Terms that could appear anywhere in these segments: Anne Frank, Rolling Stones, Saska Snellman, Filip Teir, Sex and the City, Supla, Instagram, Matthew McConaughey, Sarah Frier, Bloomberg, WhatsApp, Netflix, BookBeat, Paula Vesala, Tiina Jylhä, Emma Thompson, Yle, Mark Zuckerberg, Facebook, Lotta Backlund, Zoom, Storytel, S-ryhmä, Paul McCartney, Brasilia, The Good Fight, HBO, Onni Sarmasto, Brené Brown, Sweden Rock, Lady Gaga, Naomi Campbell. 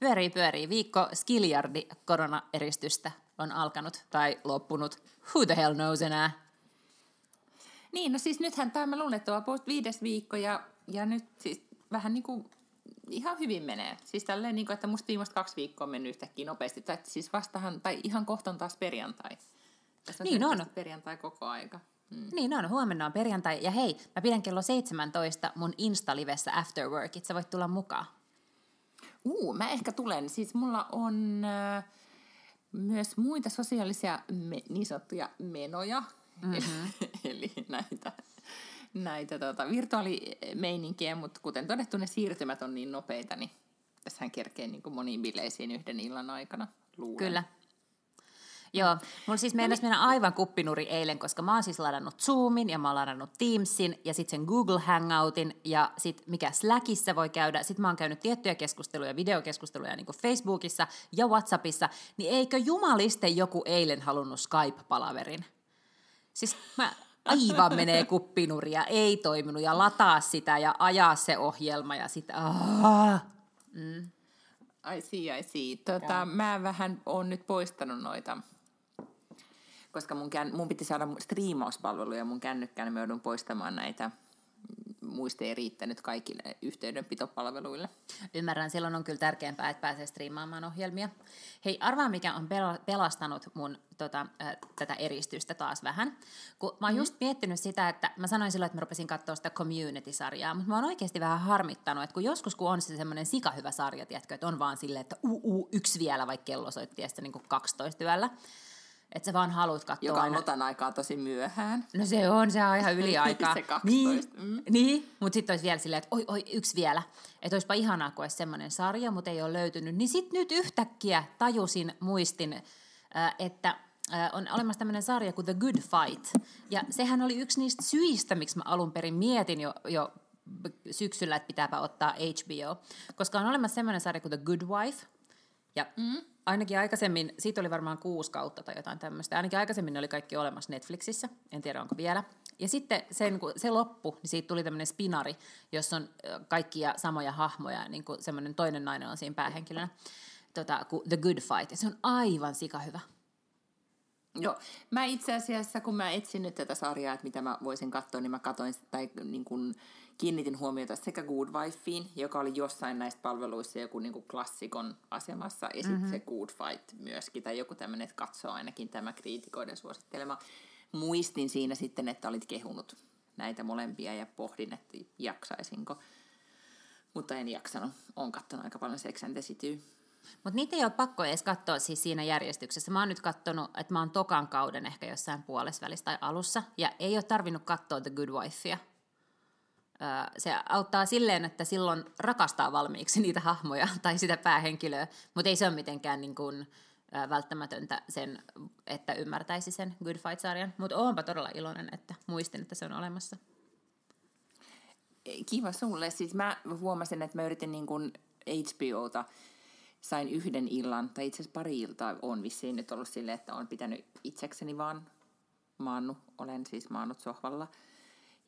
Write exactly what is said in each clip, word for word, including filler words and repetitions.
Pyörii, pyörii. Viikko skiljardi koronaeristystä on alkanut tai loppunut. Who the hell knows enää? Niin, no siis nythän tämä luulettava viides viikko ja, ja nyt siis vähän niin kuin ihan hyvin menee. Siis tälleen niin kuin, että musta viimeistä kaksi viikkoa on mennyt yhtäkkiä nopeasti. Tai siis vastahan, tai ihan kohta on taas perjantai. Tässä on niin on. Perjantai koko aika. Mm. Niin on, huomenna on perjantai. Ja hei, mä pidän kello seitsemäntoista mun Insta-livessä after workit. Sä voit tulla mukaan. Uu, mä ehkä tulen. Siis mulla on äh, myös muita sosiaalisia me, niin sanottuja menoja, mm-hmm. eli näitä, näitä tota, virtuaalimeininkiä, mutta kuten todettu, ne siirtymät on niin nopeita, niin tässähän kerkee niin kuin moniin bileisiin yhden illan aikana, luulen. Kyllä. Joo, mulla siis meinasi mennä aivan kuppinuri eilen, koska mä oon siis ladannut Zoomin ja mä oon ladannut Teamsin ja sit sen Google Hangoutin ja sit mikä Slackissa voi käydä. Sit mä oon käynyt tiettyjä keskusteluja, videokeskusteluja niin kuin Facebookissa ja WhatsAppissa, niin eikö jumaliste joku eilen halunnut Skype-palaverin? Siis mä aivan menee kuppinuria, ei toiminut ja lataa sitä ja ajaa se ohjelma ja sit aah. Mm. I see, I see. Tota, mä vähän oon nyt poistanut noita. Koska mun, kään, mun piti saada striimauspalveluja ja mun kännykkään me joudun poistamaan näitä. Muista ei riittänyt kaikille yhteydenpitopalveluille. Ymmärrän, silloin on kyllä tärkeämpää, että pääsee striimaamaan ohjelmia. Hei, arvaa mikä on pelastanut mun tota, äh, tätä eristystä taas vähän. Kun mä oon mm. just miettinyt sitä, että mä sanoin silloin, että mä rupesin katsoa sitä Community-sarjaa, mutta mä oon oikeasti vähän harmittanut, että kun joskus kun on se semmoinen sikahyvä sarja, tiedätkö, että on vaan silleen, että uu, yksi vielä, vaikka kello soitti ja sitten niin kuin kaksitoista yöllä. Että sä vaan haluat katsoa. Joka on otan aikaa tosi myöhään. No se on, se on ihan yliaikaa. Se kaksitoista. Niin, mm. niin. mutta sitten olisi vielä silleen, että oi, oi, yksi vielä. Että olisipa ihanaa, kun olisi semmoinen sarja, mutta ei ole löytynyt. Niin sitten nyt yhtäkkiä tajusin, muistin, että on olemassa tämmöinen sarja kuin The Good Fight. Ja sehän oli yksi niistä syistä, miksi mä alun perin mietin jo, jo syksyllä, että pitääpä ottaa H B O. Koska on olemassa semmoinen sarja kuin The Good Wife. Ja... Mm. Ainakin aikaisemmin, siitä oli varmaan kuusi kautta tai jotain tämmöistä, ainakin aikaisemmin oli kaikki olemassa Netflixissä, en tiedä onko vielä. Ja sitten sen, kun se loppui, niin siitä tuli tämmöinen spinari, jossa on kaikkia samoja hahmoja, niin kuin semmoinen toinen nainen on siinä päähenkilönä, tota, kuin The Good Fight, ja se on aivan sikahyvä. Joo, mä itse asiassa, kun mä etsin nyt tätä sarjaa, että mitä mä voisin katsoa, niin mä katsoin tai niin kuin kiinnitin huomiota sekä Good Wifeen, joka oli jossain näistä palveluissa joku niin kuin klassikon asemassa, ja sitten mm-hmm. se Good Fight myöskin, tai joku tämmöinen, että katsoo ainakin tämä kriitikoiden suosittelema. Muistin siinä sitten, että olit kehunut näitä molempia, ja pohdin, että jaksaisinko, mutta en jaksanut. Olen katsonut aika paljon Sex and the Cityä. Mutta niitä ei ole pakko edes katsoa siis siinä järjestyksessä. Mä oon nyt katsonut, että mä oon tokan kauden ehkä jossain puolesvälissä tai alussa, ja ei ole tarvinnut katsoa The Good Wifea. Öö, se auttaa silleen, että silloin rakastaa valmiiksi niitä hahmoja tai sitä päähenkilöä, mutta ei se ole mitenkään niin kuin, öö, välttämätöntä sen, että ymmärtäisi sen Good Fight-sarjan. Mutta oonpa todella iloinen, että muistin, että se on olemassa. Kiva sulle. Siis mä huomasin, että mä yritin niin kuin H B O:ta. Sain yhden illan, tai itse asiassa pari iltaa on vissiin nyt ollut silleen, että olen pitänyt itsekseni vaan maannut. Olen siis maannut sohvalla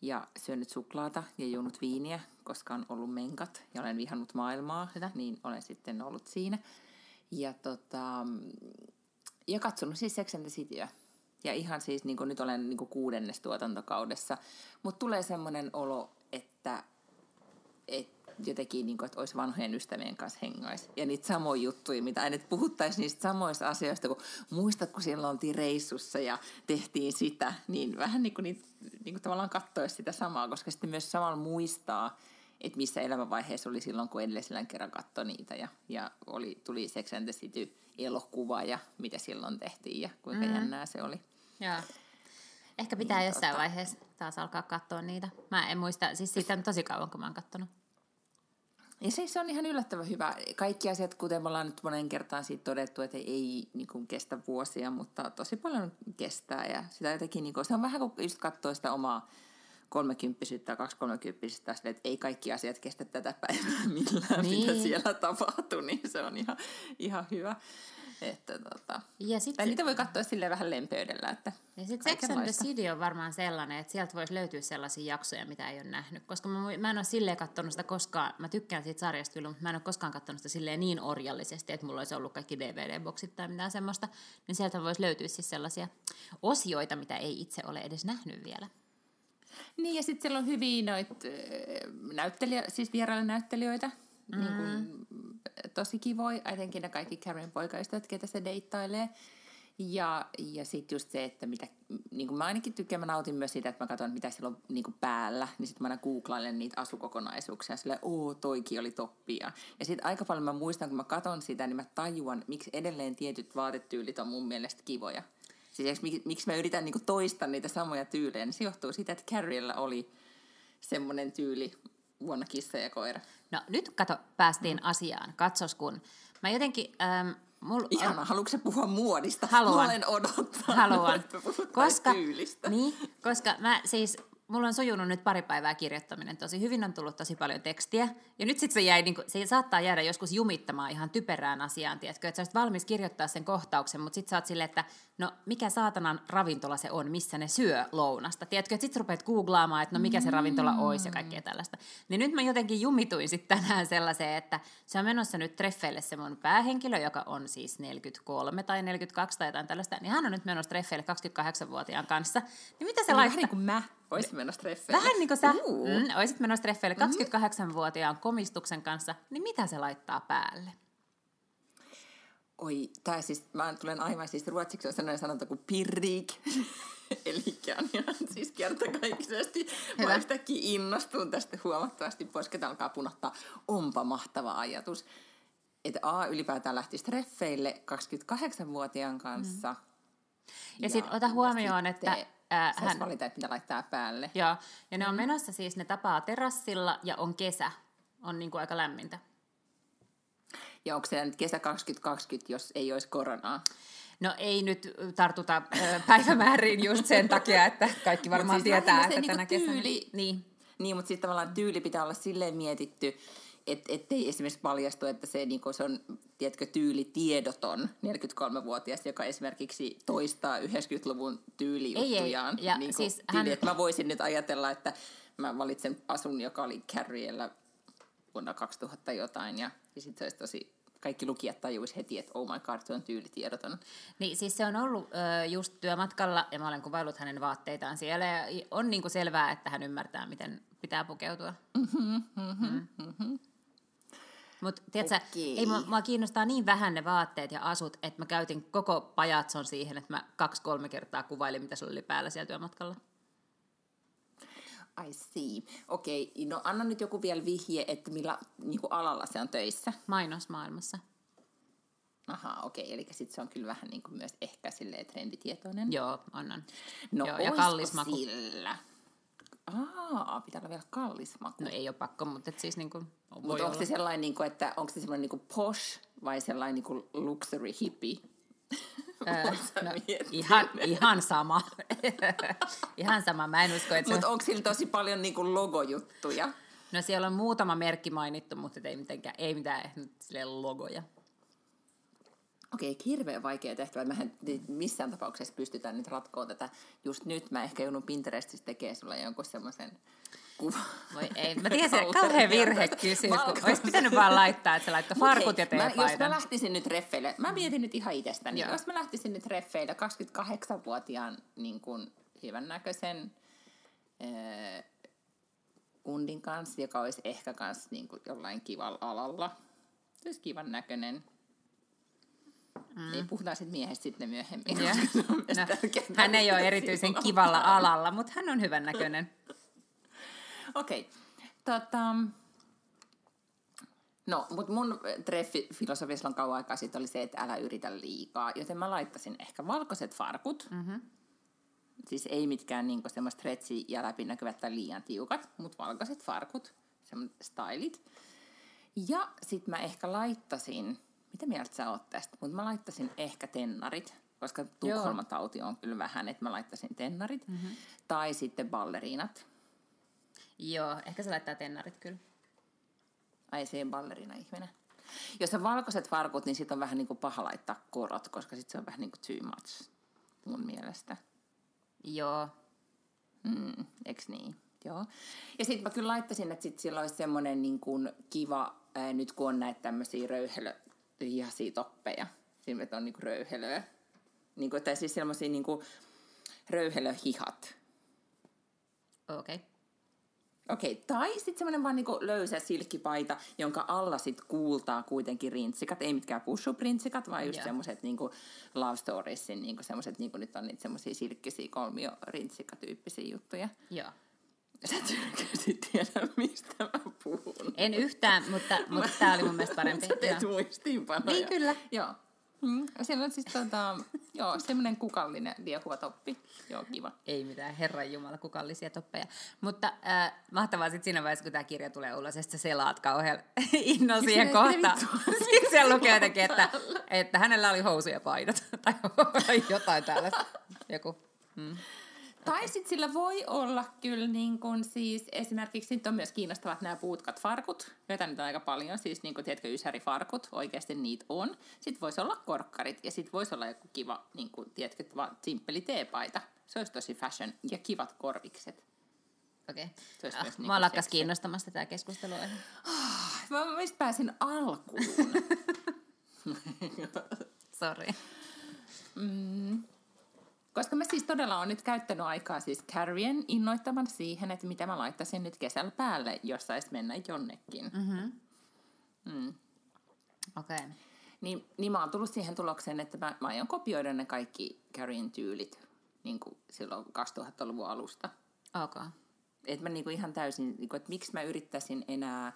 ja syönyt suklaata ja juonut viiniä, koska on ollut menkat ja olen vihannut maailmaa. Hyvä. Niin olen sitten ollut siinä. Ja, tota, ja katsonut siis Sex and the Cityä. Ja ihan siis, niin kuin nyt olen niin kuin kuudennes tuotantokaudessa. Mutta tulee semmoinen olo, että... että jotenkin, niin kuin, että olisi vanhojen ystävien kanssa hengaisi. Ja niitä samoja juttuja, mitä aina puhuttaisiin niistä samoista asioista, kun muistatko siellä oltiin reissussa ja tehtiin sitä, niin vähän niin kuin, niitä, niin kuin tavallaan katsoisi sitä samaa, koska sitten myös samalla muistaa, että missä elämänvaiheessa oli silloin, kun edellisen kerran katsoi niitä ja, ja oli, tuli Sex and the City -elokuva ja mitä silloin tehtiin ja kuinka mm-hmm. jännää se oli. Jaa. Ehkä pitää niin, jossain tota... vaiheessa taas alkaa katsoa niitä. Mä en muista, siis siitä on tosi kauan, kun mä oon katsonut. Ja se, se on ihan yllättävän hyvä. Kaikki asiat, kuten me ollaan nyt monen kertaan siitä todettu, että ei niin kuin kestä vuosia, mutta tosi paljon kestää. Ja sitä jotenkin, niin kuin, se on vähän kuin just katsoo sitä omaa kolmekymppisyyttä tai kaksikolmekymppisyyttä, että ei kaikki asiat kestä tätä päivää millään, niin. Mitä siellä tapahtuu, niin se on ihan, ihan hyvä. Että, tota. Ja sit tai se, niitä voi katsoa silleen vähän lempeydellä. Että ja sitten Sex and the City on varmaan sellainen, että sieltä voisi löytyä sellaisia jaksoja, mitä ei ole nähnyt. Koska mä, mä en ole silleen katsonut sitä koskaan, mä tykkään siitä sarjasta yllä, mutta mä en ole koskaan katsonut sitä silleen niin orjallisesti, että mulla olisi ollut kaikki D V D-boksit tai mitään semmoista. Niin sieltä voisi löytyä siis sellaisia osioita, mitä ei itse ole edes nähnyt vielä. Niin, ja sitten siellä on hyviä noita näyttelijä, siis vierailunäyttelijöitä. Mm. Niin kuin, tosi kivoi, etenkin ne kaikki Carrien poikaystävät, ketä se deittailee. Ja, ja sitten just se, että mitä, niin kuin mä ainakin tykkään, mä nautin myös siitä, että mä katson, mitä siellä on niin kuin päällä. Niin sitten mä aina googlailen niitä asukokonaisuuksia, silleen, oo, toikin oli toppia. Ja sitten aika paljon mä muistan, kun mä katson sitä, niin mä tajuan, miksi edelleen tietyt vaatetyylit on mun mielestä kivoja. Siis miksi mä yritän niin kuin toistaa niitä samoja tyylejä, niin se johtuu siitä, että Carriella oli semmoinen tyyli vuonna kissa ja koira. No nyt kato, päästiin mm. asiaan. Katsos kun. Mä jotenkin... Ähm, mul... Ihanaa, haluatko sä puhua muodista? Haluan. Mä olen odottanut, Haluan. Että koska, tyylistä. Niin, koska mä siis... Mulla on sujunut nyt pari päivää kirjoittaminen tosi hyvin, on tullut tosi paljon tekstiä. Ja nyt sit se jäi, niin kun, se saattaa jäädä joskus jumittamaan ihan typerään asiaan, tiedätkö? Että sä olisit valmis kirjoittaa sen kohtauksen, mutta sit sä oot silleen, että no mikä saatanan ravintola se on, missä ne syö lounasta, tiedätkö? Että sit sä rupeat googlaamaan, että no mikä se ravintola olisi ja kaikkea tällaista. Niin nyt mä jotenkin jumituin sit tänään sellaiseen, että se on menossa nyt treffeille se mun päähenkilö, joka on siis neljäkymmentäkolme tai neljäkymmentäkaksi tai jotain tällaista. Niin hän on nyt menossa treffeille kaksikymmentäkahdeksanvuotiaan kanssa. Niin mitä se no, laittaa? Vähän niin kuin mä. Oisit menossa treffeille. Vähän niin kuin sä uh. mm, oisit menossa treffeille kaksikymmentäkahdeksanvuotiaan komistuksen kanssa, niin mitä se laittaa päälle? Oi, tää siis, mä tulen aivan siis ruotsiksi on sellainen sanonta kuin pirrik. Elikkä on ihan siis kertakaikkisesti. Mä yhtäkkiä innostun tästä huomattavasti, posket alkaa punottaa. Onpa mahtava ajatus, että A ylipäätään lähtisi treffeille kaksikymmentäkahdeksanvuotiaan kanssa. Mm. Ja, ja sitten ota huomioon, että... Ää, hän valita, että mitä laittaa päälle. Joo, ja ne mm. on menossa siis, ne tapaa terassilla ja on kesä. On niin kuin aika lämmintä. Ja onko se nyt kesä kaksituhattakaksikymmentä, jos ei olisi koronaa? No ei nyt tartuta päivämääriin just sen takia, että kaikki varmaan siis tietää, että niinku tänä kesänä... Tyyli, niin, niin mutta siis tavallaan tyyli pitää olla silleen mietitty, että ettei esimerkiksi paljastu, että se, niin se on, tiedätkö, tyylitiedoton neljäkymmentäkolmevuotias, joka esimerkiksi toistaa yhdeksänkymmentäluvun tyylijuttujaan. Ei, ei. Niin siis hän... Että mä voisin nyt ajatella, että mä valitsen asun, joka oli Carriella vuonna kaksituhatta jotain, ja, ja sitten se olisi tosi... Kaikki lukijat tajuisivat heti, että oh my god, se on tyylitiedoton. Niin, siis se on ollut ö, just työmatkalla, ja mä olen kuvaillut hänen vaatteitaan siellä, ja on niinku selvää, että hän ymmärtää, miten pitää pukeutua. Mm-hmm, mm-hmm, mm-hmm. Mutta tiiätsä, ei mua, mua kiinnostaa niin vähän ne vaatteet ja asut, että mä käytin koko pajatson siihen, että mä kaksi-kolme kertaa kuvailin, mitä sulla oli päällä siellä työmatkalla. I see. Okei, okay. No anna nyt joku vielä vihje, että millä niin kuin alalla se on töissä. Mainosmaailmassa. Aha, okei, okay. Eli sitten se on kyllä vähän niin kuin myös ehkä silleen trenditietoinen. Joo, on on. No joo, ja kallis maku. Sillä? Aa, pitää olla vielä kallis maku. No ei ole pakko, mutta et siis niin kuin... Mutta onko se sellainen, niin kuin, että onko se sellainen niin kuin posh vai sellainen niin kuin luxury hippie? No, ihan, ihan sama. Ihan sama, mä en usko, että... Mutta onko sillä tosi paljon niinku logojuttuja? No siellä on muutama merkki mainittu, mutta ei mitenkään, ei mitään logoja. Okei, okay, hirveän vaikea tehtävä. Mähän missään tapauksessa pystytään nyt ratkoa tätä. Just nyt mä ehkä joudun Pinterestissä tekemään sulla jonkun semmoisen... Kuva. Voi ei, mä tiedän se kauhean virhe kysymys, kun olisi pitänyt vaan laittaa, että se laittoi farkut ja teepaidan. Mä, jos mä lähtisin nyt treffeille, mä mietin nyt ihan itsestäni, joo. Jos mä lähtisin nyt treffeille kaksikymmentäkahdeksanvuotiaan niin kuin hyvännäköisen äh, kundin kanssa, joka olisi ehkä kans niin kuin jollain kivalla alalla, se olisi kivan näköinen. Mm. Ei puhutaan sit miehestä sitten myöhemmin. No, hän ei ole erityisen kivalla alalla, mutta hän on hyvännäköinen. Okei. Tota, no, mutta mun treffifilosofiassa on kauan aikaa sitten oli se, että älä yritä liikaa, joten mä laittasin ehkä valkoiset farkut. Mm-hmm. Siis ei mitkään niinku semmoista stretchi ja läpinäkyvät tai liian tiukat, mutta valkoiset farkut, semmoiset stylit. Ja sit mä ehkä laittasin, mitä mieltä sä oot tästä, mutta mä laittasin ehkä tennarit, koska Tukholmatauti on kyllä vähän, että mä laittasin tennarit. Mm-hmm. Tai sitten balleriinat. Joo, ehkä se laittaa tennarit kyllä. Ai se ei ballerina ihminen. Jos on valkoiset farkut, niin sit on vähän niin kuin paha laittaa korot, koska sit se on vähän niin kuin too much mun mielestä. Joo. Mm, eiks niin? Joo. Ja sit mä kyllä laittasin, että sit sillä olisi semmonen niin kuin kiva, ää, nyt kun on näitä tämmösiä röyhelöihaisia toppeja, siinä että on niin kuin röyhelöä. Niin kuin, tai siis semmosia niin kuin röyhelöhihat. Okei. Okay. Okei, okay. Tai sitten semmoinen vaan niinku löysä silkkipaita, jonka alla sit kuultaa kuitenkin rintsikat, ei mitkään push-up-rintsikat, vaan just yeah. semmoiset niinku Love Storiesin, niinku semmoiset, niinku nyt on niitä semmoisia silkkisiä kolmio-rintsikatyyppisiä juttuja. Joo. Yeah. Sä tyrkäsit tiedä, mistä mä puhun. En yhtään, mutta, mutta tää oli mun mielestä parempi. Sä teet muistiinpanoja. Niin kyllä. Joo. Mm. Siellä on siis tota, joo, semmoinen kukallinen liehuatoppi. Joo, kiva. Ei mitään, herranjumala, kukallisia toppeja. Mutta äh, mahtavaa sitten siinä vaiheessa, kun tämä kirja tulee ulos, että sä selaat kauhean innoa siihen kohtaan. Sitten siellä lukee jotenkin, että, että hänellä oli housuja painot tai jotain tällaista. Joku. Mm. Tai okay. Sitten sillä voi olla kyllä niin kuin siis esimerkiksi nyt on myös kiinnostavat nämä puutkat farkut, joita nyt on aika paljon, siis niin kuin tiedätkö ysärifarkut, oikeasti niitä on. Sitten voisi olla korkkarit ja sitten voisi olla joku kiva, niin kuin tiedätkö, vaan simppeli teepaita. Se olisi tosi fashion ja kivat korvikset. Okei. Okay. Ah, niin mä lakkas kiinnostamasta tätä keskustelua. Oh, mä mistä pääsin alkuun. Sori. Mm. Koska mä siis todella oon nyt käyttänyt aikaa siis Carrien innoittavan siihen, että mitä mä laittaisin nyt kesällä päälle, jos sais mennä jonnekin. Mm-hmm. Mm. Okei. Okay. Niin, niin mä oon tullut siihen tulokseen, että mä, mä aion kopioida ne kaikki Carrien tyylit niin kuin silloin kaksituhattaluvun alusta. Okei. Okay. Että mä niinku ihan täysin, niinku, että miksi mä yrittäisin enää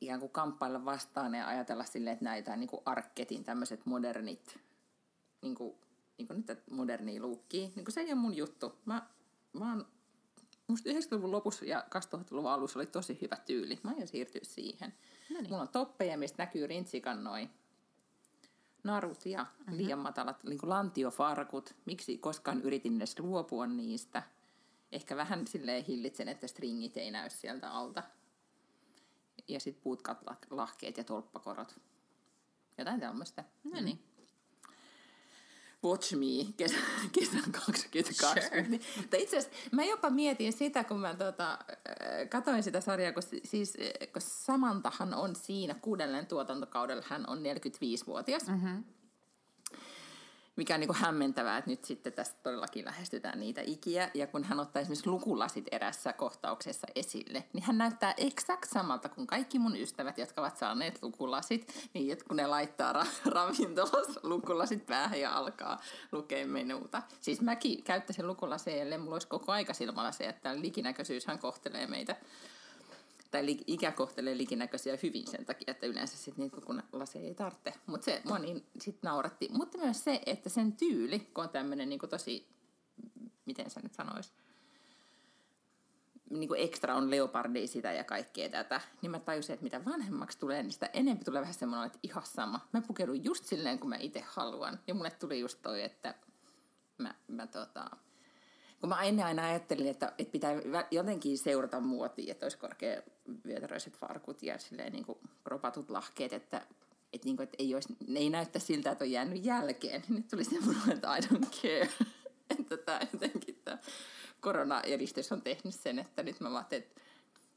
ikään kuin kamppailla vastaan ja ajatella silleen, että näitä niinku arketin tämmöiset modernit niinku niin kuin nyt modernia luukkia, niin kuin se ei ole mun juttu. Mä, mä oon, musta yhdeksänkymmentäluvun lopussa ja kaksituhattaluvun alussa oli tosi hyvä tyyli. Mä aion siirtyä siihen. Noniin. Mulla on toppeja, mistä näkyy rintsikan noi narut ja uh-huh. liian matalat niin kuin lantiofarkut. Miksi koskaan yritin edes luopua niistä? Ehkä vähän silleen hillitsen, että stringit ei näy sieltä alta. Ja sit puutkat, lahkeet ja tolppakorot. Jotain tämmöistä. No niin. Mm. Watch me, kesän, kesän kaksituhattakaksikymmentäkaksi. Sure. Itse asiassa mä jopa mietin sitä, kun mä tota, katoin sitä sarjaa, kun, siis, kun Samanthahan on siinä kuudellen tuotantokaudella, hän on neljäkymmentäviisivuotias, mm-hmm. mikä on niin kuin hämmentävää, että nyt sitten tässä todellakin lähestytään niitä ikiä. Ja kun hän ottaa esimerkiksi lukulasit erässä kohtauksessa esille, niin hän näyttää exakt samalta kuin kaikki mun ystävät, jotka ovat saaneet lukulasit. Niin, että kun ne laittaa ra- ravintolassa lukulasit päähän ja alkaa lukea menuuta. Siis mäkin käyttäisin lukulaseille, mulla olisi koko aika silmällä se, että likinäköisyyshän kohtelee meitä. Tai li- ikä kohtelee likinäköisiä hyvin sen takia, että yleensä sitten niitä kun laseja ei tarvitse. Mutta se mua niin sitten nauratti. Mutta myös se, että sen tyyli, kun on tämmöinen niinku tosi, miten sä nyt sanois, niinku ekstra on leopardia sitä ja kaikkea tätä, niin mä tajusin, että mitä vanhemmaksi tulee, niin sitä enemmän tulee vähän semmoinen, että ihan sama. Mä pukeudun just silleen, kun mä itse haluan. Ja mulle tuli just toi, että mä, mä tota... Kun mä ennen aina ajattelin, että, että pitää jotenkin seurata muotia, että olisi korkeavyötäröiset farkut ja silleen niin kuin kropatut lahkeet, että, että, niin kuin, että ei olisi, ne ei näyttä siltä, että on jäänyt jälkeen. Nyt tuli semmoinen, että I don't care. Että tämä jotenkin tämä koronaeristys on tehnyt sen, että nyt mä vaat, että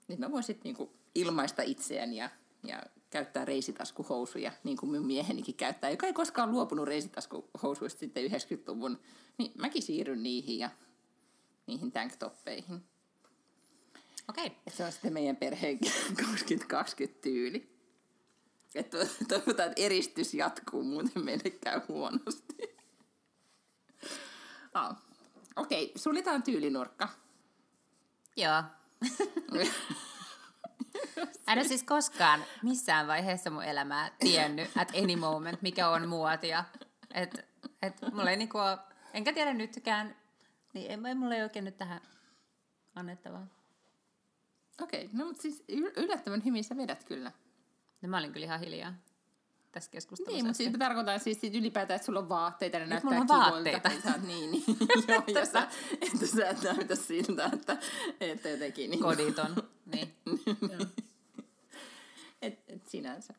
nyt mä voin sitten niin kuin ilmaista itseäni ja, ja käyttää reisitaskuhousuja, niin kuin minun miehenikin käyttää, joka ei koskaan luopunut reisitaskuhousuista sitten yhdeksänkymmentäluvun. Niin mäkin siirryn niihin ja niihin tanktoppeihin. Okei. Okay. Se on sitten meidän perheen kaksikymmentäkaksikymmentä tyyli. Että toivotaan, että eristys jatkuu, muuten meille käy huonosti. Ah. Okei, okay. Suljetaan tyylinurkka. Joo. En ole siis koskaan missään vaiheessa mun elämää tiennyt at any moment, mikä on muotia. Että et mulla ei niinku ole, enkä tiedä nytkään. Niin ei mulla ei oikein nyt tähän annettavaa. Okei, okay, no mutta siis yl- yllättävän hyvin sä vedät kyllä. No mä olin kyllä ihan hiljaa tässä keskustelussa. Niin, mutta siis mä tarkoitan siis ylipäätään, että sulla on vaatteita, ne näyttää kivolta. Niin, sä oot niin, niin. Joo, ja sä, että sä et näytä siltä, että, että jotenkin. Niin. Koditon, niin. et, et sinänsä.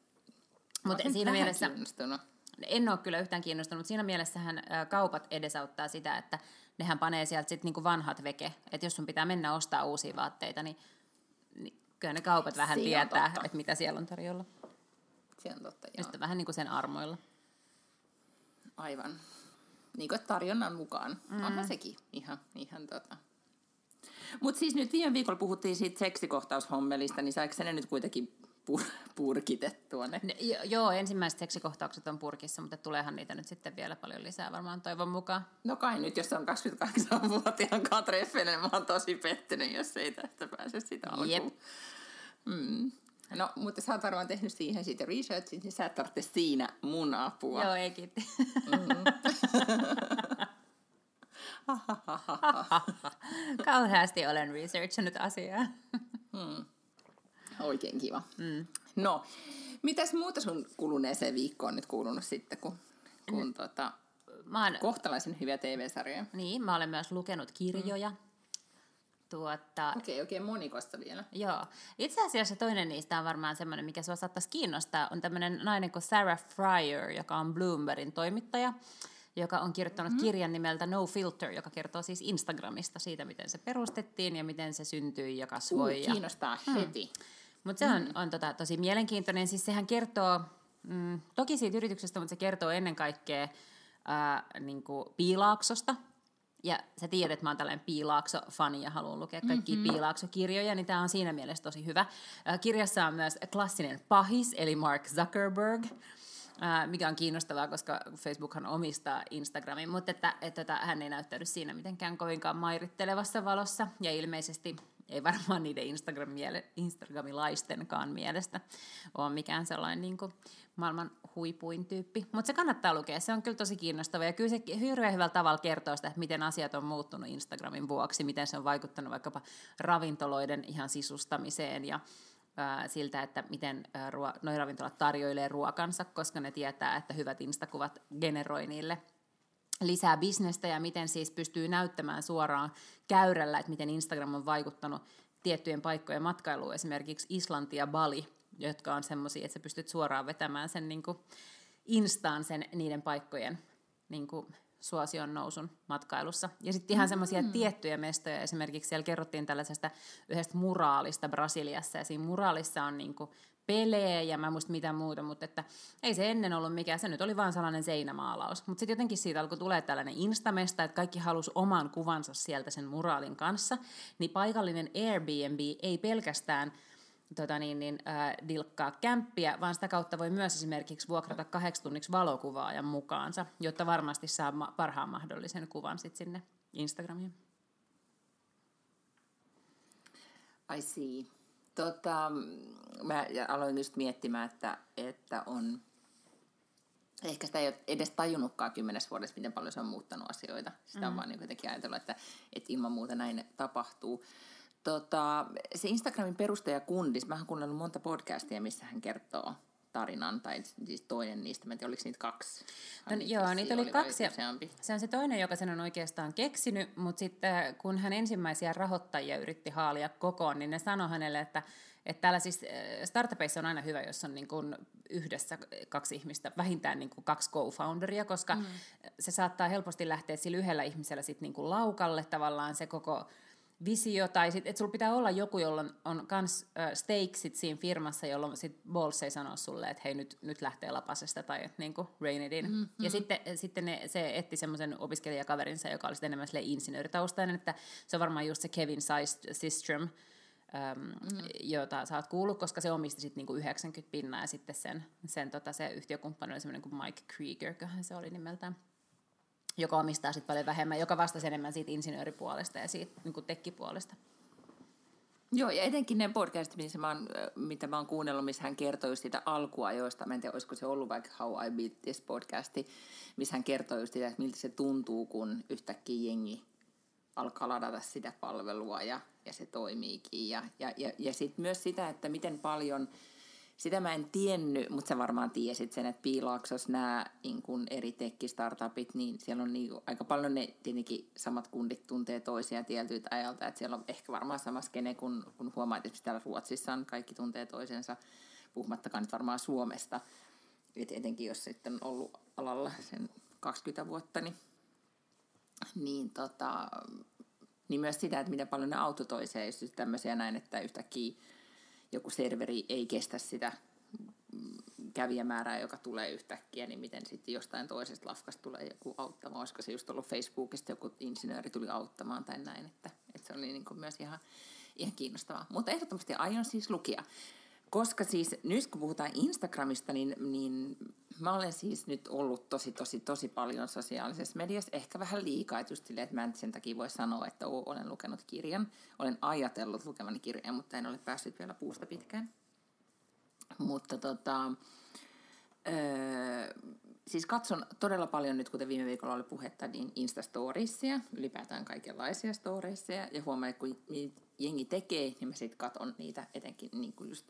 Mutta siinä mielessä... Kiinnostunut. En ole kyllä yhtään kiinnostunut, mutta siinä mielessähän kaupat edesauttaa sitä, että nehän panee sieltä sitten niinku vanhat veke. Että jos sun pitää mennä ostaa uusia vaatteita, niin, niin kyllä ne kaupat vähän siinä tietää, että mitä siellä on tarjolla. Se on totta, joo. Sitten vähän niin kuin sen armoilla. Aivan. Niin kuin tarjonnan mukaan. Mm. Onhan sekin ihan, ihan tota. Mutta siis nyt viime viikolla puhuttiin siitä seksikohtaushommelista, niin saiko ne nyt kuitenkin pur- purkitettua ne? No, jo, joo, ensimmäiset seksikohtaukset on purkissa, mutta tuleehan niitä nyt sitten vielä paljon lisää varmaan toivon mukaan. No kai nyt, jos on kaksikymmentäkahdeksanvuotiaan treffeille, niin mä oon tosi pettynyt, jos ei tästä pääse sitä alkuun. Jep. Mm. No, mutta sä oot varmaan tehnyt siihen siitä researchin, niin sä et tarvitse siinä mun apua. Joo, ei kiitti. Mm-hmm. Kauheasti olen researchannut asiaa. Hmm. Oikein kiva. Mm. No, mitäs muuta sun kuluneeseen viikkoon nyt kuulunut sitten, kun, kun mm. tota, oon... kohtalaisen hyviä T V-sarjoja? Niin, mä olen myös lukenut kirjoja. Mm. Tuotta, okei, oikein monikosta vielä. Joo. Itse asiassa toinen niistä on varmaan semmoinen, mikä sua saattaisi kiinnostaa, on tämmöinen nainen kuin Sarah Frier, joka on Bloombergin toimittaja, joka on kirjoittanut mm-hmm. kirjan nimeltä No Filter, joka kertoo siis Instagramista siitä, miten se perustettiin ja miten se syntyi ja kasvoi. Uh, kiinnostaa ja... heti. Mm. Mutta se on, mm. on tota, tosi mielenkiintoinen. Siis sehän kertoo, mm, toki siitä yrityksestä, mutta se kertoo ennen kaikkea äh, niin kuin piilaaksosta. Ja sä tiedät, että mä oon tällainen piilaakso-fani ja haluan lukea kaikkia mm-hmm. piilaaksokirjoja, niin tää on siinä mielessä tosi hyvä. Kirjassa on myös klassinen pahis, eli Mark Zuckerberg, mikä on kiinnostavaa, koska Facebookhan omistaa Instagramin, mutta että, että hän ei näyttäydy siinä mitenkään kovinkaan mairittelevassa valossa, ja ilmeisesti ei varmaan niiden Instagram-miele- instagramilaistenkaan mielestä ole mikään sellainen niin kuin maailman huipuin tyyppi. Mutta se kannattaa lukea, se on kyllä tosi kiinnostava. Ja kyllä se hirveän hyvällä tavalla kertoo sitä, että miten asiat on muuttunut Instagramin vuoksi, miten se on vaikuttanut vaikkapa ravintoloiden ihan sisustamiseen ja ää, siltä, että miten ää, ruo- noi ravintolat tarjoilee ruokansa, koska ne tietää, että hyvät instakuvat generoi niille lisää bisnestä ja miten siis pystyy näyttämään suoraan käyrällä, että miten Instagram on vaikuttanut tiettyjen paikkojen matkailuun, esimerkiksi Islanti ja Bali, jotka on semmoisia, että sä pystyt suoraan vetämään sen niin kuin instaan sen niiden paikkojen niin kuin suosion nousun matkailussa. Ja sitten ihan semmoisia mm-hmm. tiettyjä mestoja, esimerkiksi siellä kerrottiin tällaisesta yhdestä muraalista Brasiliassa, ja siinä muraalissa on niin kuin pelejä ja mä en muista mitään muuta, mutta että ei se ennen ollut mikään, se nyt oli vaan sellainen seinämaalaus. Mutta sitten jotenkin siitä alkoi tulee tällainen instamesta, että kaikki halusi oman kuvansa sieltä sen muraalin kanssa, niin paikallinen Airbnb ei pelkästään tota niin, niin, äh, dilkkaa kämppiä, vaan sitä kautta voi myös esimerkiksi vuokrata kahdeksi tunniksi valokuvaajan mukaansa, jotta varmasti saa ma- parhaan mahdollisen kuvan sitten sinne Instagramiin. I see. Tota, mä aloin just miettimään, että, että on, ehkä sitä ei ole edes tajunnutkaan kymmenessä vuodessa, miten paljon se on muuttanut asioita. Sitä mm-hmm. on vaan niin jotenkin ajatellut, että, että ilman muuta näin tapahtuu. Tota, se Instagramin perustajakundis, mä oon kuunnellut monta podcastia, missä hän kertoo tarinan, tai siis toinen niistä, mä en tiedä, oliko niitä kaksi? No, joo, niitä oli, oli kaksi. Se on se toinen, joka sen on oikeastaan keksinyt, mutta sitten kun hän ensimmäisiä rahoittajia yritti haalia kokoon, niin ne sanoi hänelle, että, että tällaisissa startupeissa on aina hyvä, jos on niin kuin yhdessä kaksi ihmistä, vähintään niin kuin kaksi co-founderia, koska mm. se saattaa helposti lähteä sillä yhdellä ihmisellä sitten niin kuin laukalle tavallaan se koko visio, tai sitten, että sulla pitää olla joku, jolla on kans äh, stakesit siinä firmassa, jolloin sit balls ei sano sulle, että hei, nyt, nyt lähtee lapasesta, tai että niin kuin rein it in. Mm-hmm. Ja sitten, sitten ne, se etti semmoisen opiskelijakaverinsa, joka oli sitten enemmän silleen insinööritaustainen, että se on varmaan just se Kevin Systrom, ähm, mm-hmm. jota sä oot kuullut, koska se omisti sitten niinku yhdeksänkymmentä pinnaa, ja sitten sen, sen tota, se yhtiökumppani oli semmoinen kuin Mike Krieger, köhän se oli nimeltään, joka omistaa sitten paljon vähemmän, joka vastasi enemmän siitä insinööripuolesta ja siitä niin kuin tekkipuolesta. Joo, ja etenkin ne podcastit, missä mä oon, mitä mä oon kuunnellut, missä hän kertoi just sitä alkua, joista, mä en tiedä, olisiko se ollut vaikka How I Built This -podcasti, missä hän kertoi just sitä, että miltä se tuntuu, kun yhtäkkiä jengi alkaa ladata sitä palvelua ja, ja se toimiikin. Ja, ja, ja, ja sitten myös sitä, että miten paljon Sitä mä en tiennyt, mutta sä varmaan tiesit sen, että Piilaaksossa nämä niin kun eri tech-startupit, niin siellä on niin aika paljon ne tietenkin samat kundit tuntee toisiaan tietyiltä ajalta, että siellä on ehkä varmaan sama skene, kun, kun huomaat, että täällä Ruotsissa on, kaikki tuntee toisensa, puhumattakaan nyt varmaan Suomesta. Et etenkin jos sitten on ollut alalla sen kaksikymmentä vuotta, niin, niin, tota, niin myös sitä, että mitä paljon ne auttoi toiseen, jos tämmöisiä näin, että yhtäkkiä joku serveri ei kestä sitä kävijämäärää, joka tulee yhtäkkiä, niin miten sitten jostain toisesta lafkasta tulee joku auttamaan. Olisiko se just ollut Facebookista, joku insinööri tuli auttamaan tai näin, että, että se oli niin kuin myös ihan, ihan kiinnostavaa. Mutta ehdottomasti aion siis lukia. Koska siis nyt kun puhutaan Instagramista, niin, niin mä olen siis nyt ollut tosi, tosi, tosi paljon sosiaalisessa mediassa. Ehkä vähän liikaa, että just silleen, että mä en sen takia voi sanoa, että olen lukenut kirjan. Olen ajatellut lukemani kirjan, mutta en ole päässyt vielä puusta pitkään. Mutta tota, öö, siis katson todella paljon nyt, kuten viime viikolla oli puhetta, niin Instastoriesia, ylipäätään kaikenlaisia storiesia. Ja huomaan, että kun jengi tekee, niin mä sitten katson niitä etenkin niin kuin just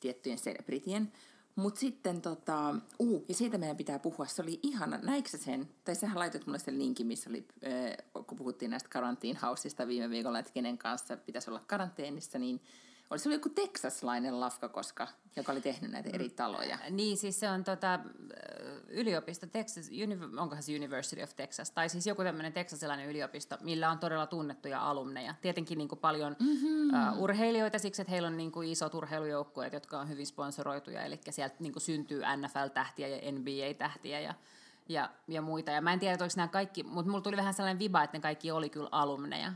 tiettyjen celebritien. Mutta sitten tota, uu, ja siitä meidän pitää puhua, se oli ihana, näikö sen? Tai sähän laitoit mulle sen linkin, missä oli, äh, kun puhuttiin näistä karantiinhausista viime viikolla, että kenen kanssa pitäisi olla karanteenissa, niin oli se oli joku teksaslainen lafka, koska, joka oli tehnyt näitä eri taloja. Niin, siis se on tota, yliopisto, Texas, onkohan se University of Texas, tai siis joku tämmöinen teksasilainen yliopisto, millä on todella tunnettuja alumneja. Tietenkin niin kuin paljon mm-hmm. uh, urheilijoita siksi, että heillä on niin kuin isot urheilujoukkueet, jotka on hyvin sponsoroituja, eli sieltä niin kuin syntyy N F L-tähtiä ja N B A-tähtiä ja, ja, ja muita. Ja mä en tiedä, että oliko nämä kaikki, mutta mulla tuli vähän sellainen viba, että ne kaikki oli kyllä alumneja.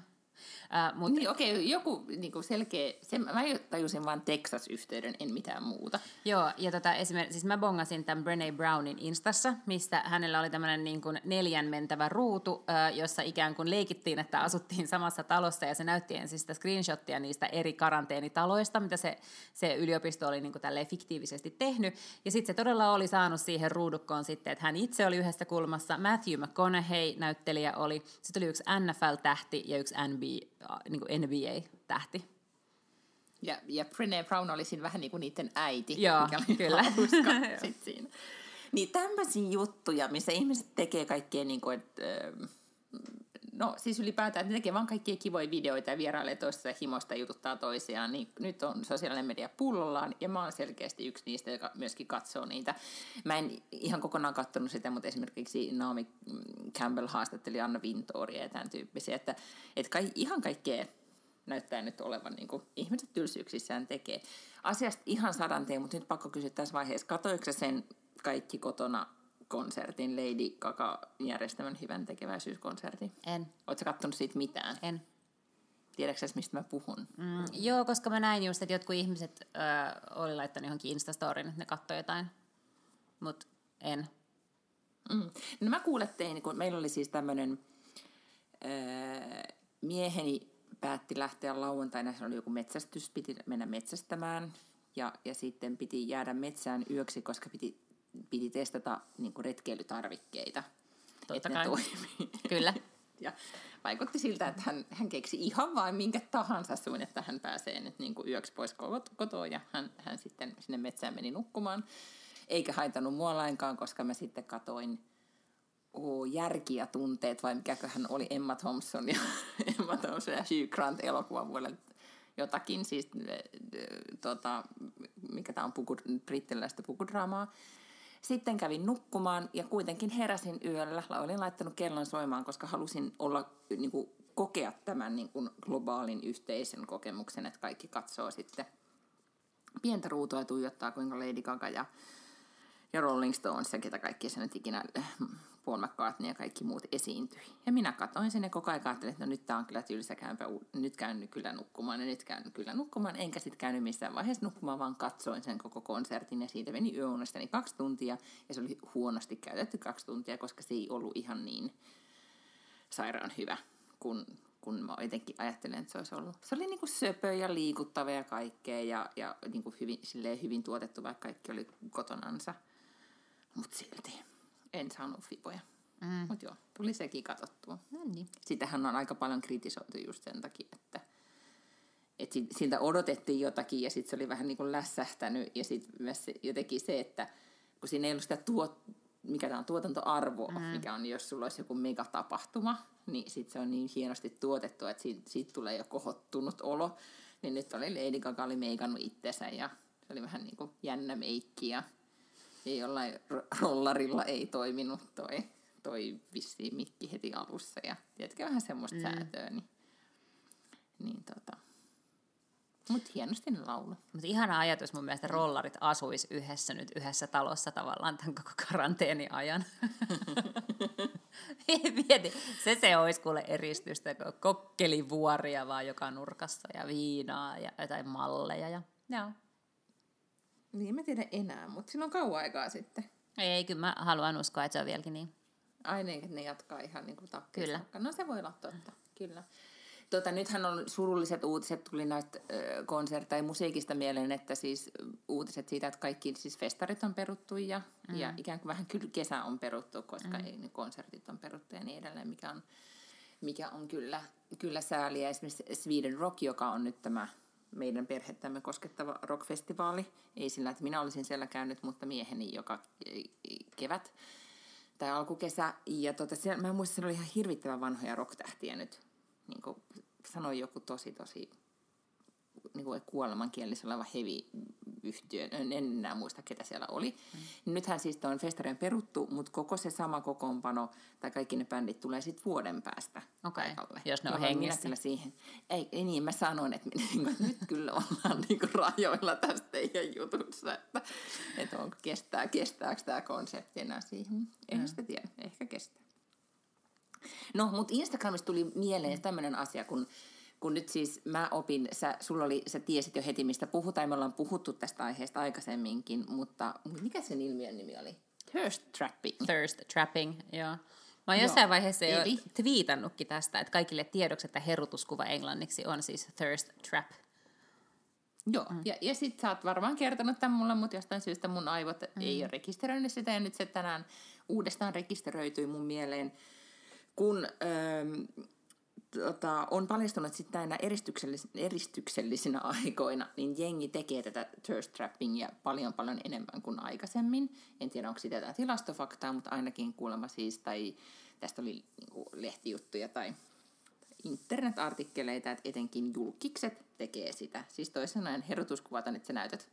Äh, mut... Niin, okei, okay, joku niinku selkeä, sen, mä tajusin vaan Texas-yhteyden, en mitään muuta. Joo, ja tota, esimerkiksi siis mä bongasin tämän Brené Brownin Instassa, mistä hänellä oli tämmöinen niin kuin neljän mentävä ruutu, äh, jossa ikään kuin leikittiin, että asuttiin samassa talossa, ja se näytti ensin sitä screenshottia niistä eri karanteenitaloista, mitä se, se yliopisto oli niin kuin tälleen fiktiivisesti tehnyt, ja sitten se todella oli saanut siihen ruudukkoon sitten, että hän itse oli yhdessä kulmassa, Matthew McConaughey näyttelijä oli, sitten oli yksi N F L-tähti ja yksi N B A niin N B A-tähti. Ja, ja Brené Brown oli siinä vähän niin kuin niiden äiti. Joo, kyllä. Siinä. Niin tämmöisiä juttuja, missä ihmiset tekee kaikkea, niin kuin, että, no siis ylipäätään, että ne tekee vaan kaikkia kivoja videoita ja vierailee toisessa ja himosta jututtaa toisiaan, niin nyt on sosiaalinen media pullollaan, ja mä oon selkeästi yksi niistä, joka myöskin katsoo niitä. Mä en ihan kokonaan katsonut sitä, mutta esimerkiksi Naomi Campbell haastatteli Anna Vintouria ja tämän tyyppisiä, että, että kai, ihan kaikkea näyttää nyt olevan niin kuin ihmiset tylsyyksissään tekee. Asiasta ihan sadanteen, mutta nyt pakko kysyä tässä vaiheessa, katoiko sen kaikki kotona konsertin, Lady Gaga järjestämän hyvän tekeväisyyskonsertin? En. Oletko kattonut siitä mitään? En. Tiedätkö mistä mä puhun? Mm, joo, koska mä näin just, että jotkut ihmiset ö, oli laittanut johonkin Instastoryin, että ne katsoi jotain, mut en. Mm. No mä kuulettein, kun meillä oli siis tämmönen, ö, mieheni päätti lähteä lauantaina, se oli joku metsästys, piti mennä metsästämään ja, ja sitten piti jäädä metsään yöksi, koska piti piti testata niin kuin retkeilytarvikkeita, totta että kai. Ne toimii. Kyllä. Ja vaikutti siltä, että hän, hän keksi ihan vain minkä tahansa suun, että hän pääsee nyt niin kuin yöksi pois kotoa, ja hän, hän sitten sinne metsään meni nukkumaan. Eikä haitanut mua lainkaan, koska mä sitten katoin oh, Järki ja tunteet, vai mikäköhän oli Emma Thompson ja Emma Thompson ja Hugh Grant-elokuva vuodelta. Jotakin, siis tota, mikä tää on puku, brittiläistä pukudraamaa. Sitten kävin nukkumaan ja kuitenkin heräsin yöllä. Olin laittanut kellon soimaan, koska halusin olla, niin kuin, kokea tämän niin kuin globaalin yhteisön kokemuksen, että kaikki katsoo sitten pientä ruutua ja tuijottaa, kuinka Lady Gaga ja, ja Rolling Stones ja ketä kaikki sen ikinä Paul McCartney ja kaikki muut esiintyi. Ja minä katsoin sen ja koko ajan ajattelin, että no nyt tää on kyllä tylsä, käympä, nyt käyn kyllä nukkumaan ja nyt käyn kyllä nukkumaan. Enkä sitten käynyt missään vaiheessa nukkumaan, vaan katsoin sen koko konsertin ja siitä meni yöunestani kaksi tuntia. Ja se oli huonosti käytetty kaksi tuntia, koska se ei ollut ihan niin sairaan hyvä, kun, kun mä jotenkin ajattelin, että se olisi ollut. Se oli niinku söpö ja liikuttava ja kaikkea ja, ja niinku hyvin, silleen hyvin tuotettu, vaikka kaikki oli kotonansa, mut silti. En saanut fiboja, mm. mutta joo, tuli sekin katsottua. No niin. Sitähän on aika paljon kritisoitu just sen takia, että, että siltä odotettiin jotakin ja sitten se oli vähän niin kuin lässähtänyt. Ja sitten myös jotenkin se, että kun siinä ei ollut sitä tuot, mikä tämä on, tuotantoarvoa, mm. mikä on, jos sulla olisi joku megatapahtuma, niin sitten se on niin hienosti tuotettu, että siitä, siitä tulee jo kohottunut olo. Niin nyt oli Lady Gaga oli meikannut itsensä ja se oli vähän niin kuin jännä meikki ja ei jollain rollarilla ei toiminut toi, toi vissiin mikki heti alussa ja tiedätkö vähän semmoista mm. säätöä, niin, niin tota. Mutta hienosti ne laulu. Mutta ihana ajatus mun mielestä, rollarit asuisi yhdessä nyt yhdessä talossa tavallaan tämän koko karanteeniajan. Mieti, se se olisi kuule eristystä, kokkelivuoria vaan joka nurkassa ja viinaa ja jotain malleja. Ja, joo. Niin en mä tiedä enää, mutta siinä on kauan aikaa sitten. Ei, kyllä mä haluan uskoa, että se on vieläkin niin. Aina, että ne jatkaa ihan niin kuin takkiin. Kyllä. No se voi olla totta, kyllä. Tota, nythän on surulliset uutiset, tuli näistä konsertteja musiikista mieleen, että siis uutiset siitä, että kaikki siis festarit on peruttu ja, mm. ja ikään kuin vähän kyllä kesä on peruttu, koska mm. ei, ne konsertit on peruttu ja niin edelleen, mikä on, mikä on kyllä, kyllä sääliä. Esimerkiksi Sweden Rock, joka on nyt tämä meidän perhettämme koskettava rockfestivaali, ei sillä, että minä olisin siellä käynyt, mutta mieheni joka kevät tai alkukesä. Ja tota, siellä, mä en muista, että siellä oli ihan hirvittävän vanhoja rocktähtiä nyt. Niin kuin sanoi joku tosi, tosi niin kuin kuolemankielisellä oleva heavy-yhtiö. En enää muista, ketä siellä oli. Mm. Nythän siis tuon festariin peruttu, mutta koko se sama kokoonpano tai kaikki ne bändit tulee sitten vuoden päästä okay. paikalle. Jos ne on hengissä. Siihen. Ei, ei niin, mä sanon, että, niin kuin, että nyt kyllä ollaan niin kuin rajoilla tässä teidän jutussa, että, että onko kestää, kestääkö tämä konsepti enää siihen. Eihän mm. sitä tiedä, ehkä kestää. No, mutta Instagramissa tuli mieleen tämmöinen asia, kun, kun nyt siis mä opin, sä, sulla oli, sä tiesit jo heti, mistä puhutaan, me ollaan puhuttu tästä aiheesta aikaisemminkin, mutta mikä sen ilmiön nimi oli? Thirst trapping. Thirst trapping, joo. Mä oon jossain vaiheessa jo twiitannutkin tästä, että kaikille tiedoksi, että herutuskuva englanniksi on siis thirst trap. Joo, mm. ja, ja sit sä oot varmaan kertonut tämän mulle, mutta jostain syystä mun aivot mm. ei ole rekisteröinyt sitä, ja nyt se tänään uudestaan rekisteröityi mun mieleen. Kun ähm, tota, on paljastunut sitten näinä eristyksellis- eristyksellisinä aikoina, niin jengi tekee tätä thirst trappingia paljon paljon enemmän kuin aikaisemmin. En tiedä, onko sitä tätä tilastofaktaa, mutta ainakin kuulemma siis, tai tästä oli lehtijuttuja tai internetartikkeleita, että etenkin julkikset tekee sitä. Siis toisenaan herotuskuvata, että sä näytät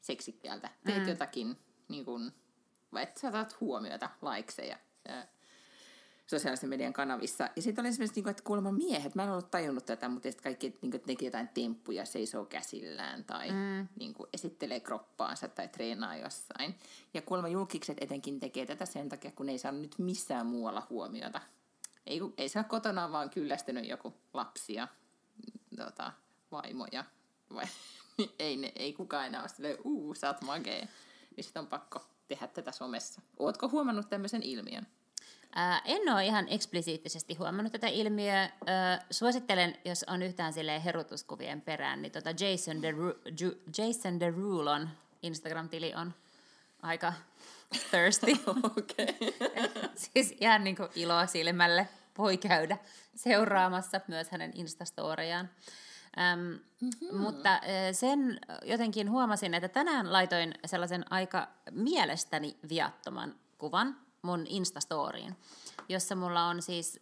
seksikkäältä, teet mm. jotakin, niin kun, vai että sä saat huomiota, laikseja, äh, sosiaalisen median kanavissa. Ja sitten oli esimerkiksi, että kuulemma miehet, mä en ollut tajunnut tätä, mutta kaikki teki jotain temppuja, seisoo käsillään tai mm. niin kuin esittelee kroppaansa tai treenaa jossain. Ja kuulemma julkikset etenkin tekee tätä sen takia, kun ei saa nyt missään muualla huomiota. Ei, ei saa kotona, vaan kyllästynyt joku lapsi ja tota, vaimoja. Vai, ei, ne, ei kukaan enää ole silleen, uu, sä oot magee. Niin sit on pakko tehdä tätä somessa. Ootko huomannut tämmöisen ilmiön? Äh, en ole ihan eksplisiittisesti huomannut tätä ilmiöä. Äh, suosittelen, jos on yhtään silleen herutuskuvien perään, niin tota Jason Deru- Ju- Jason Derulon Instagram-tili on aika thirsty. Okay. Siis ihan niin kuin ilo silmälle voi käydä seuraamassa myös hänen Instastoriaan. Ähm, mm-hmm. Mutta sen jotenkin huomasin, että tänään laitoin sellaisen aika mielestäni viattoman kuvan mun Instastoriin, jossa mulla on siis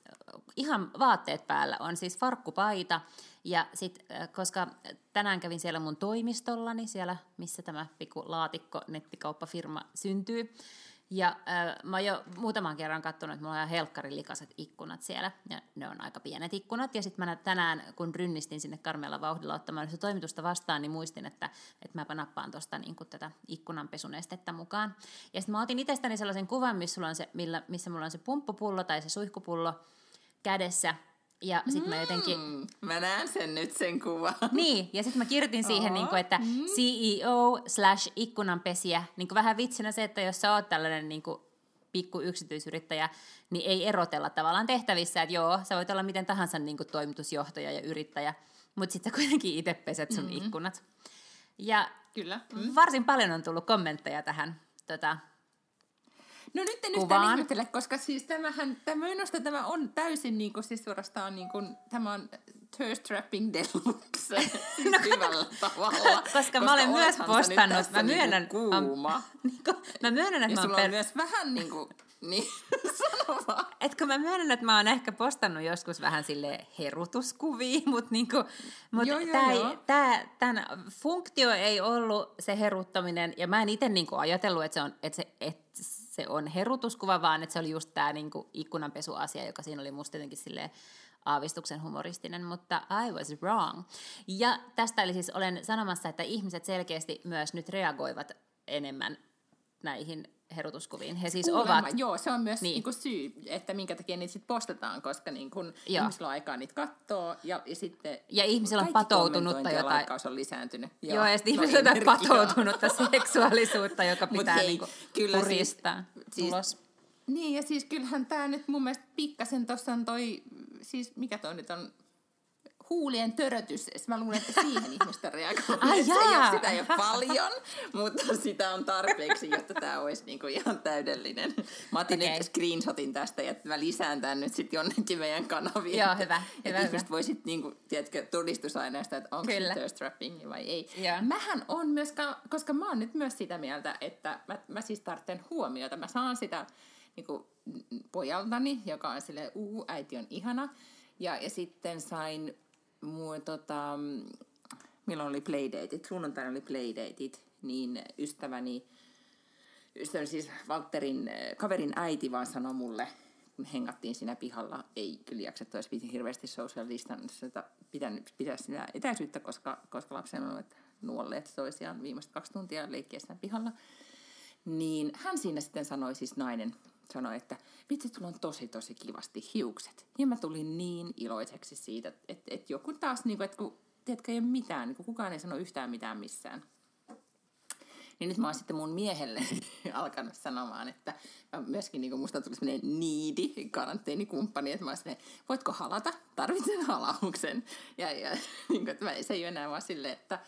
ihan vaatteet päällä, on siis farkkupaita ja sit, koska tänään kävin siellä mun toimistollani, siellä missä tämä pikku laatikko nettikauppafirma syntyy ja äh, mä oon jo muutaman kerran katsonut, että mulla on ihan helkkarin likaiset ikkunat siellä ja ne on aika pienet ikkunat ja sit mä tänään, kun rynnistin sinne karmealla vauhdilla ottamaan sitä toimitusta vastaan, niin muistin, että, että mä nappaan tuosta niin tätä ikkunanpesunestettä mukaan ja sit mä otin itsestäni sellaisen kuvan, missä, sulla on se, millä, missä mulla on se pumppupullo tai se suihkupullo kädessä ja sit mm, mä jotenkin mä näen sen nyt sen kuvan niin, ja sit mä kirjoitin siihen niin kuin, että mm. C E O slash ikkunanpesiä niin kuin vähän vitsinä se, että jos sä oot tällainen niin kuin pikku yksityisyrittäjä, niin ei erotella tavallaan tehtävissä, että joo, sä voit olla miten tahansa niin kuin toimitusjohtaja ja yrittäjä, mutta sit sä kuitenkin itse peset sun mm-hmm. ikkunat ja kyllä. Mm. varsin paljon on tullut kommentteja tähän tota, no nyt en yhtään ihmetellä, koska siis tämähän, tämä minusta tämä on täysin niin kuin, siis suorastaan niin kuin, tämä on thirst trapping deluxe siis no, hyvällä tavalla. Koska, koska mä olen myös postannut. Mä myönnän, niinku kuuma. Niinku, mä myönnän, että ja mä oon... Ja sulla on per... myös vähän niin kuin... Niin, sano vaan. Etkö mä myönnän, että mä oon ehkä postannut joskus vähän silleen herutuskuvia, mutta niinku, mut tämän funktio ei ollut se heruttaminen, ja mä en itse niinku ajatellut, että se on... Että se, et, se on herutuskuva, vaan että se oli just tämä niinku ikkunanpesuasia, joka siinä oli musta jotenkin silleen aavistuksen humoristinen, mutta I was wrong. Ja tästä eli siis olen sanomassa, että ihmiset selkeästi myös nyt reagoivat enemmän näihin herutuskuviin. He siis Kuulemma, ovat... Joo, se on myös niin. niinku syy, että minkä takia niitä sitten postataan, koska niinku ihmisillä on aikaa niitä kattoo, ja, ja sitten ja ihmisillä on patoutunutta jotain. Laikkaus on lisääntynyt. Joo, joo, ja sitten ihmisillä on patoutunutta seksuaalisuutta, joka pitää hei, niinku puristaa. Siis, siis, niin, ja siis kyllähän tämä nyt mun mielestä pikkasen tuossa on toi, siis mikä toi nyt on, huulien törötys. Mä luulen, että siihen ihmistä reagoidaan. Ah, sitä ei ole paljon, mutta sitä on tarpeeksi, jotta tämä olisi niinku ihan täydellinen. Mä otin okay. nyt screenshotin tästä ja mä lisään tämän nyt sitten jonnekin meidän kanaviin. Joo, hyvä. Että hyvä, ihmiset hyvä. Voi sitten, niinku, tiedätkö, todistusaineesta, että onko se thirst trapping vai ei. Ja. Mähän on myös, koska mä oon nyt myös sitä mieltä, että mä, mä siis tarvitsen huomiota. Mä saan sitä niinku pojaltani, joka on silleen, uu, äiti on ihana. Ja, ja sitten sain... Mua, tota, milloin oli playdateit? Sunnuntaina oli playdateit, niin ystäväni, ystäväni siis Valtterin kaverin äiti vaan sanoi mulle, kun hengattiin siinä pihalla, ei kyllä jaksa, että olisi hirveästi social distancea pitänyt pitää sitä etäisyyttä, koska, koska lapsemme ovat nuolleet toisiaan viimeiset kaksi tuntia leikkiessä pihalla. Niin hän siinä sitten sanoi, siis nainen sanoi, että vitsi, sulla on tosi tosi kivasti hiukset. Ja mä tulin niin iloiseksi siitä, että et joku taas, niinku, että kun teetkö ei ole mitään, niin kukaan ei sano yhtään mitään missään. Niin nyt mä oon sitten mun miehelle alkanut sanomaan, että myöskin niinku, musta tuli semmoinen niidi karanteenikumppani, että mä oon silleen, voitko halata? Tarvitsen halauksen. Ja, ja niinku, että mä, se ei ole enää vaan silleen, että...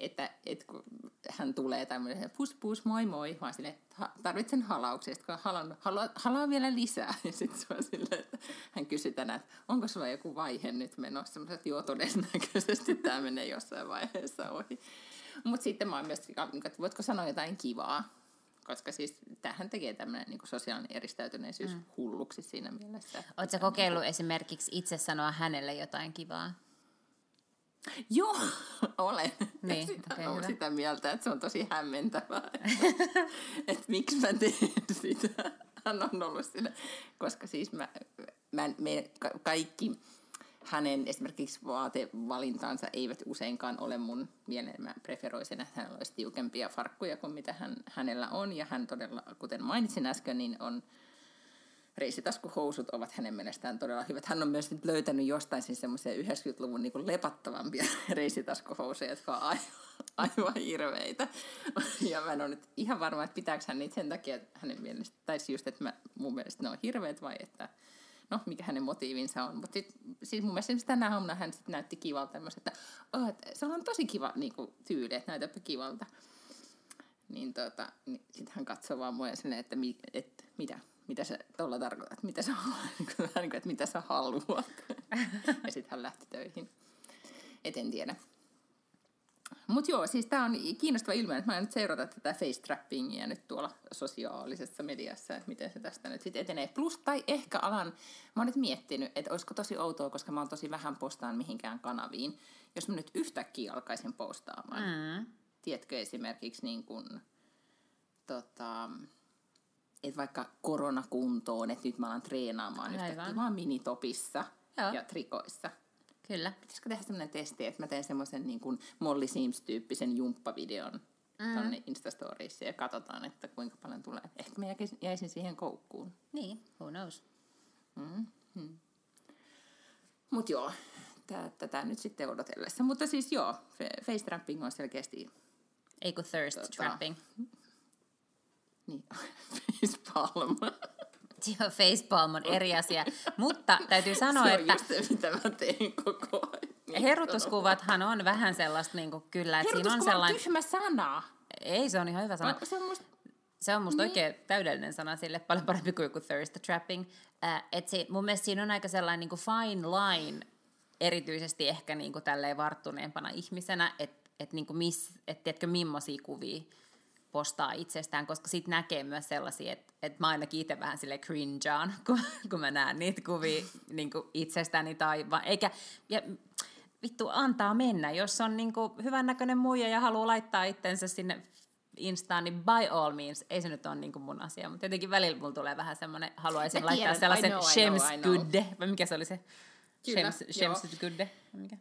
Että et, kun hän tulee tämmöinen pus pus moi moi, vaan silleen, että tarvitsen halauksia, kun haluan, haluan, haluan vielä lisää. Ja sitten se on silleen, että hän kysyi tänään, että onko sulla joku vaihe nyt menossa, semmoiset, että joo, todennäköisesti tämä menee jossain vaiheessa ohi. Mutta sitten mä oon myös, että voitko sanoa jotain kivaa, koska siis tämähän tekee tämmöinen niin kuin sosiaalinen eristäytyneisyys mm. hulluksi siinä mielessä. Oletko kokeillut niin, esimerkiksi itse sanoa hänelle jotain kivaa? Joo, olen niin, sitä, okay, olen sitä mieltä, että se on tosi hämmentävää, että, että miksi mä teen sitä. Hän on ollut sillä, koska siis mä, mä, me kaikki hänen esimerkiksi vaatevalintaansa eivät useinkaan ole mun mieleen. Mä preferoin sen, että hänellä olisi tiukempia farkkuja kuin mitä hän, hänellä on. Ja hän todella, kuten mainitsin äsken, niin on... Reisitaskuhousut ovat hänen mielestään todella hyvät. Hän on myös nyt löytänyt jostain siis semmoisia yhdeksänkymmentäluvun niin kuin lepattavampia reisitaskuhousuja, jotka on aivan, aivan hirveitä. Ja mä en ole nyt ihan varma, että pitääkö hän niitä sen takia, että hänen mielestä, tai just, että mä, mun mielestä ne on hirveät vai että, no, mikä hänen motiivinsa on. Mutta siis mun mielestä tänä aamuna hän sit näytti kivalta tämmöistä, että, oh, että se on tosi kiva niin kuin tyyli, että näytäpä kivalta. Niin, tota, niin sitten hän katsoo vaan mua ja silleen, että, mi, että mitä? Mitä sä tuolla tarkoitat, mitä sä, että mitä sä haluat. Ja sitten hän lähti töihin. Et en tiedä. Mut joo, siis tää on kiinnostava ilmiö, että mä en nyt seurata tätä face-trappingia nyt tuolla sosiaalisessa mediassa, että miten se tästä nyt sitten etenee. Plus, tai ehkä alan, mä oon nyt miettinyt, että olisiko tosi outoa, koska mä oon tosi vähän postaan mihinkään kanaviin, jos mä nyt yhtäkkiä alkaisin postaamaan. Mm. Tiedätkö esimerkiksi niin kun, tota... Että vaikka koronakuntoon, että nyt mä alan treenaamaan yhtäkkiä vaan minitopissa joo. ja trikoissa. Kyllä. Pitäisikö tehdä semmoinen testi, että mä teen semmoisen niin kuin Molly Sims-tyyppisen jumppavideon mm. tonne Instastoriissa ja katsotaan, että kuinka paljon tulee. Ehkä mä jäisin siihen koukkuun. Niin, who knows. Mm-hmm. Mut joo, tätä nyt sitten odotellessa. Mutta siis joo, face trapping on selkeästi... Ei kun thirst tota, trapping. Niin, facepalm. Joo, facepalm on eri asia, mutta täytyy sanoa, että... Se on että just se, mitä mä tein koko ajan. Niin herutuskuvathan on vähän sellaista, niin kuin kyllä, että siinä on sellainen... tyhmä sana. Ei, se on ihan hyvä sana. Se on musta, se on musta niin. oikein täydellinen sana sille, paljon parempi kuin joku thirst trapping. Äh, et se, mun mielestä siinä on aika sellainen niin kuin fine line, erityisesti ehkä niinku tälleen varttuneempana ihmisenä, että et niinku et, tiedätkö, millaisia kuvia postaa itsestään, koska sit näkee myös sellaisia, että et mä ainakin itse vähän silleen cringeaan, kun, kun mä näen niitä kuvia niinku itsestäni tai vaan, eikä... Ja, vittu, antaa mennä. Jos on niinku hyvännäköinen muija ja haluaa laittaa itsensä sinne Instaan, niin by all means, ei se nyt ole niinku mun asia, mutta jotenkin välillä mulla tulee vähän semmoinen, haluaisin mä laittaa tiedän, sellaisen shemsgudde, vai mikä se oli se? Shemsgudde, mikä?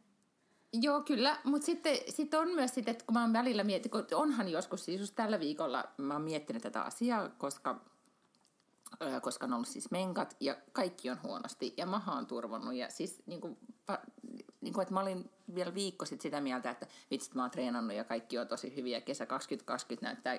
Joo, kyllä, mutta sitten sit on myös sitä, että kun mä oon välillä miettinyt, onhan joskus siis tällä viikolla, mä oon miettinyt tätä asiaa, koska, äh, koska on ollut siis menkat, ja kaikki on huonosti, ja maha on turvonnut, ja siis niinku... Niin kuin, että mä olin vielä viikko sitten sitä mieltä, että vitsit mä oon treenannut ja kaikki on tosi hyviä. Kesä kaksituhattakaksikymmentä näyttää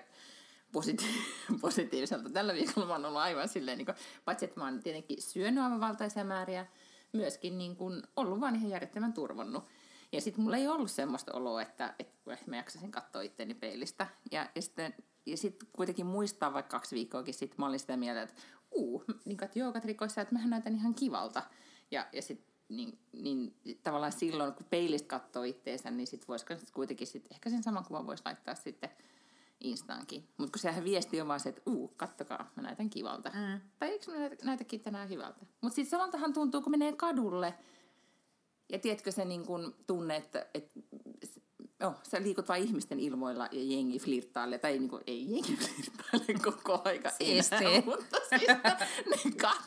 positi- positiiviselta. Tällä viikolla mä oon ollut aivan silleen, niin kuin, paitsi että mä oon tietenkin syönyt aivan valtaisia määriä, myöskin niin kuin, ollut vaan ihan järjettömän turvonnut. Ja sitten mulla ei ollut semmoista oloa, että, että mä jaksasin katsoa itteeni peilistä. Ja, ja sitten ja sit kuitenkin muistaa vaikka kaksi viikkoakin sitten, mä olin sitä mieltä, että uu, niin kuin, että joogatrikoissa, että mähän näytän ihan kivalta. Ja, ja sitten... Niin, niin tavallaan silloin, kun peilistä katsoo itteensä, niin sit vois kuitenkin sit, ehkä sen saman kuvan voisi laittaa sitten Instaankin. Mutta kun sehän viesti on vaan se, että uu, kattokaa, mä näytän kivalta. Mm. Tai eikö mä näytä, näytäkin tänään hyvältä? Mutta sitten samaltahan tuntuu, kun menee kadulle. Ja tiedätkö se niin kun tunne, että et, oh, sä liikut vaan ihmisten ilmoilla ja jengi flirttailee. Tai niin kun, ei jengi flirttailee koko aika enää, mutta siis ne katsoo.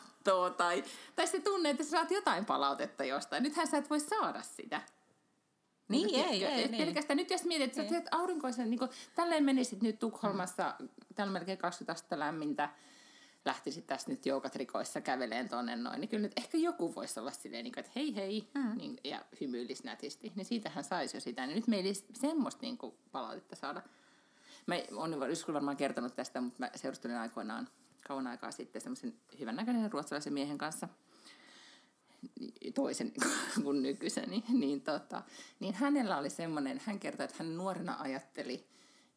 Tai, tai se tunne, että sä saat jotain palautetta jostain. Nythän sä et voi saada sitä. Niin, niin ei, ei, ei. Pelkästään niin. Nyt jos mietit, että sä teet aurinkoisen, niin kun, tälleen menisit nyt Tukholmassa, mm. täällä melkein kaksikymmentä astetta lämmintä, lähtisit tässä nyt joogatrikoissa käveleen tonne noin, niin kyllä nyt ehkä joku voisi olla silleen, niin kun, että hei hei, mm. niin, ja hymyilisi nätisti. Niin siitähän saisi jo sitä. Niin nyt me ei semmoista niin kun, palautetta saada. Mä oon joskus varmaan kertonut tästä, mutta mä seurustelin aikoinaan kauan aikaa sitten semmoisen hyvännäköisen ruotsalaisen miehen kanssa, toisen kuin nykyiseni, niin, tota, niin hänellä oli semmoinen, hän kertoi, että hän nuorena ajatteli,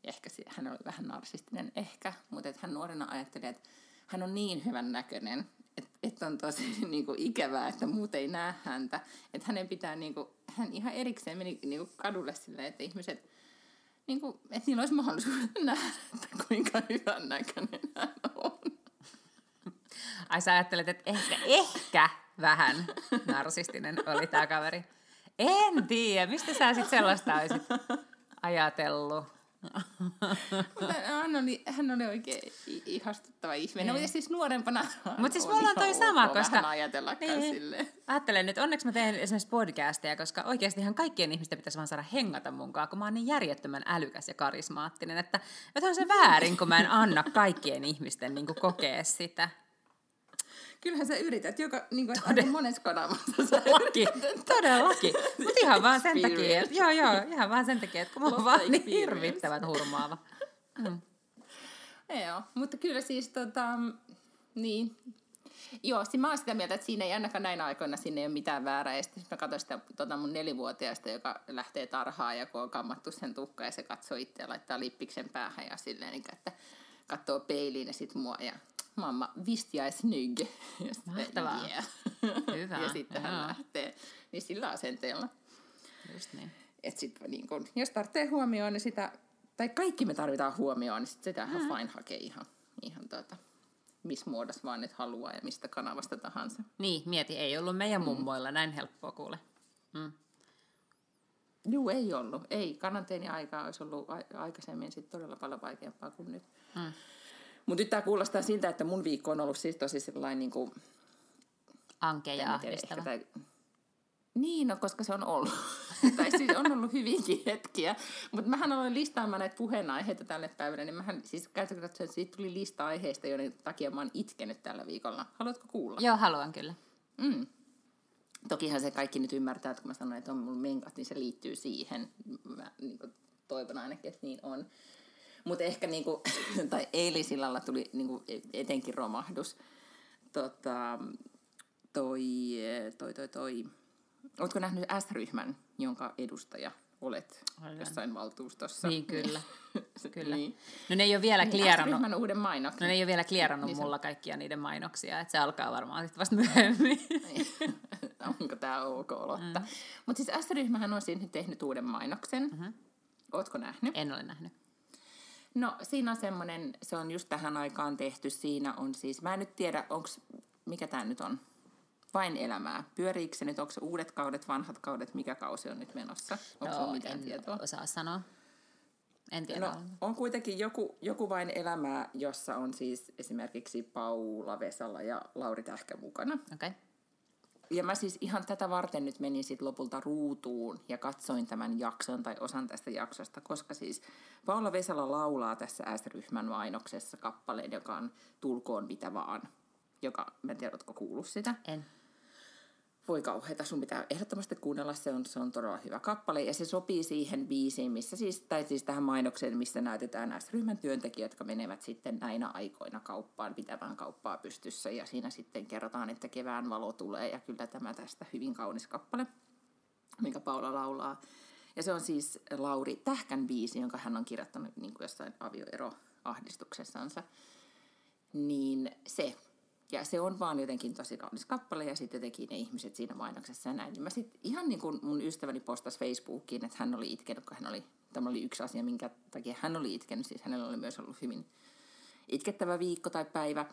ehkä hän oli vähän narsistinen ehkä, mutta että hän nuorena ajatteli, että hän on niin hyvännäköinen, että, että on tosi niin kuin ikävää, että muut ei näe häntä, että hänen pitää, niin kuin, hän ihan erikseen meni niin kuin kadulle silleen, että ihmiset, niin kuin, että niillä olisi mahdollisuus nähdä, että kuinka hyvännäköinen hän on. Ai sä ajattelet, että ehkä, ehkä vähän narsistinen oli tää kaveri. En tiedä, mistä sä sit sellaista olisit ajatellut? Mutta hän oli, hän oli oikein ihastuttava ihminen. No, mutta siis nuorempana Mut siis on mulla on toi sama, koska... vähän ajatellakaan niin, silleen. Ajattelen nyt, onneksi mä teen esimerkiksi podcasteja, koska oikeasti ihan kaikkien ihmisten pitäisi vaan saada hengata munkaan, kun mä oon niin järjettömän älykäs ja karismaattinen, että on se väärin, kun mä en anna kaikkien ihmisten niin kuin kokea sitä. Kyllähän sä yrität, joka, niin kuin, Todell- aika monessa kanavassa sä yrität. Todellakin, mutta ihan vaan sen takia, että, joo, joo, ihan vaan sen takia, että kun mä oon vaan niin hirvittävän hurmaava. Mm. Joo, mutta kyllä siis tota, niin, joo, mä oon sitä mieltä, että siinä ei ainakaan näinä aikoina, siinä ei ole mitään väärää. Ja sitten mä katsoin sitä tota mun nelivuotiaista, joka lähtee tarhaan ja kun on kammattu sen tukka ja se katsoo itseä ja laittaa lippiksen päähän ja silleen, niin, että katsoo peiliin ja sit mua ja... Mamma, visst jag är snygg. Mahtavaa. Yeah. Hyvä. Ja sitten hän lähtee. Niin sillä asenteella. Just niin. Et sit niin kun, jos tarvitsee huomioon, niin sitä, tai kaikki me tarvitaan huomioon, niin sit sitä mm. fine hakee ihan, ihan tuota, missä muodossa vaan nyt haluaa ja mistä kanavasta tahansa. Niin, mieti, ei ollut meidän mummoilla mm. näin helppoa kuule. Mm. Juu, ei ollut. Ei, karanteeniaikaa olisi ollut aikaisemmin sit todella paljon vaikeampaa kuin nyt. Mm. Mutta nyt tämä kuulostaa siltä, että mun viikko on ollut siis tosi sellainen niin kuin... Anke ja ahdistava. Tai... Niin, no, koska se on ollut. tai siis on ollut hyvinkin hetkiä. Mutta mähän aloin listaamaan näitä puheenaiheita tälle päivälle, niin mähän siis käytäkö katsoen, että siitä tuli lista aiheista, joiden takia mä oon itkenyt tällä viikolla. Haluatko kuulla? Joo, haluan kyllä. Mm. Tokihan se kaikki nyt ymmärtää, että kun mä sanon, että on mun menkat, niin se liittyy siihen. Mä niin kuin toivon ainakin, että niin on. Mutta ehkä niinku, tai eilisillalla tuli niinku etenkin romahdus. Tota, toi, toi, toi, toi. Ootko nähnyt S-ryhmän, jonka edustaja olet olen. Jossain valtuustossa. Niin, kyllä. Kyllä. Niin. No ne ei ole vielä klierannut. Niin, uuden mainoksen. No ne ei ole vielä klierannut niin, mulla kaikkia niiden mainoksia, että se alkaa varmaan sitten vasta myöhemmin. Onko tämä ok, Lotta? Mm. Mutta siis S-ryhmähän on siinä tehnyt uuden mainoksen. Mm-hmm. Ootko nähnyt? En ole nähnyt. No siinä on semmoinen, se on just tähän aikaan tehty, siinä on siis, mä en nyt tiedä, onks, mikä tämä nyt on? Vain elämää. Pyöriikö se nyt, onko se uudet kaudet, vanhat kaudet, mikä kausi on nyt menossa? Onko no, mitään en tietoa? Osaa sanoa. En tiedä. No, on kuitenkin joku, joku vain elämää, jossa on siis esimerkiksi Paula Vesala ja Lauri Tähkä mukana. Okei. Okay. Ja mä siis ihan tätä varten nyt menin sit lopulta ruutuun ja katsoin tämän jakson tai osan tästä jaksosta, koska siis Paula Vesala laulaa tässä S-ryhmän mainoksessa kappaleen, joka on Tulkoon mitä vaan, joka, mä en tiedä, ootko kuullut sitä? En. Voi kauheeta, sun pitää ehdottomasti kuunnella, se on, se on todella hyvä kappale ja se sopii siihen biisiin, missä siis, tai siis tähän mainokseen, missä näytetään S-ryhmän työntekijät, jotka menevät sitten näinä aikoina kauppaan, pitämään kauppaa pystyssä ja siinä sitten kerrotaan, että kevään valo tulee ja kyllä tämä tästä hyvin kaunis kappale, minkä Paula laulaa. Ja se on siis Lauri Tähkän biisi, jonka hän on kirjoittanut niin kuin jossain avioeroahdistuksessansa, niin se... Ja se on vaan jotenkin tosi kaunis kappale ja sitten jotenkin ne ihmiset siinä mainoksessa ja näin. Niin mä sit ihan niin kuin mun ystäväni postasi Facebookiin, että hän oli itkenyt, kun hän oli, tämä oli yksi asia, minkä takia hän oli itkenyt. Siis hänellä oli myös ollut hyvin itkettävä viikko tai päivä.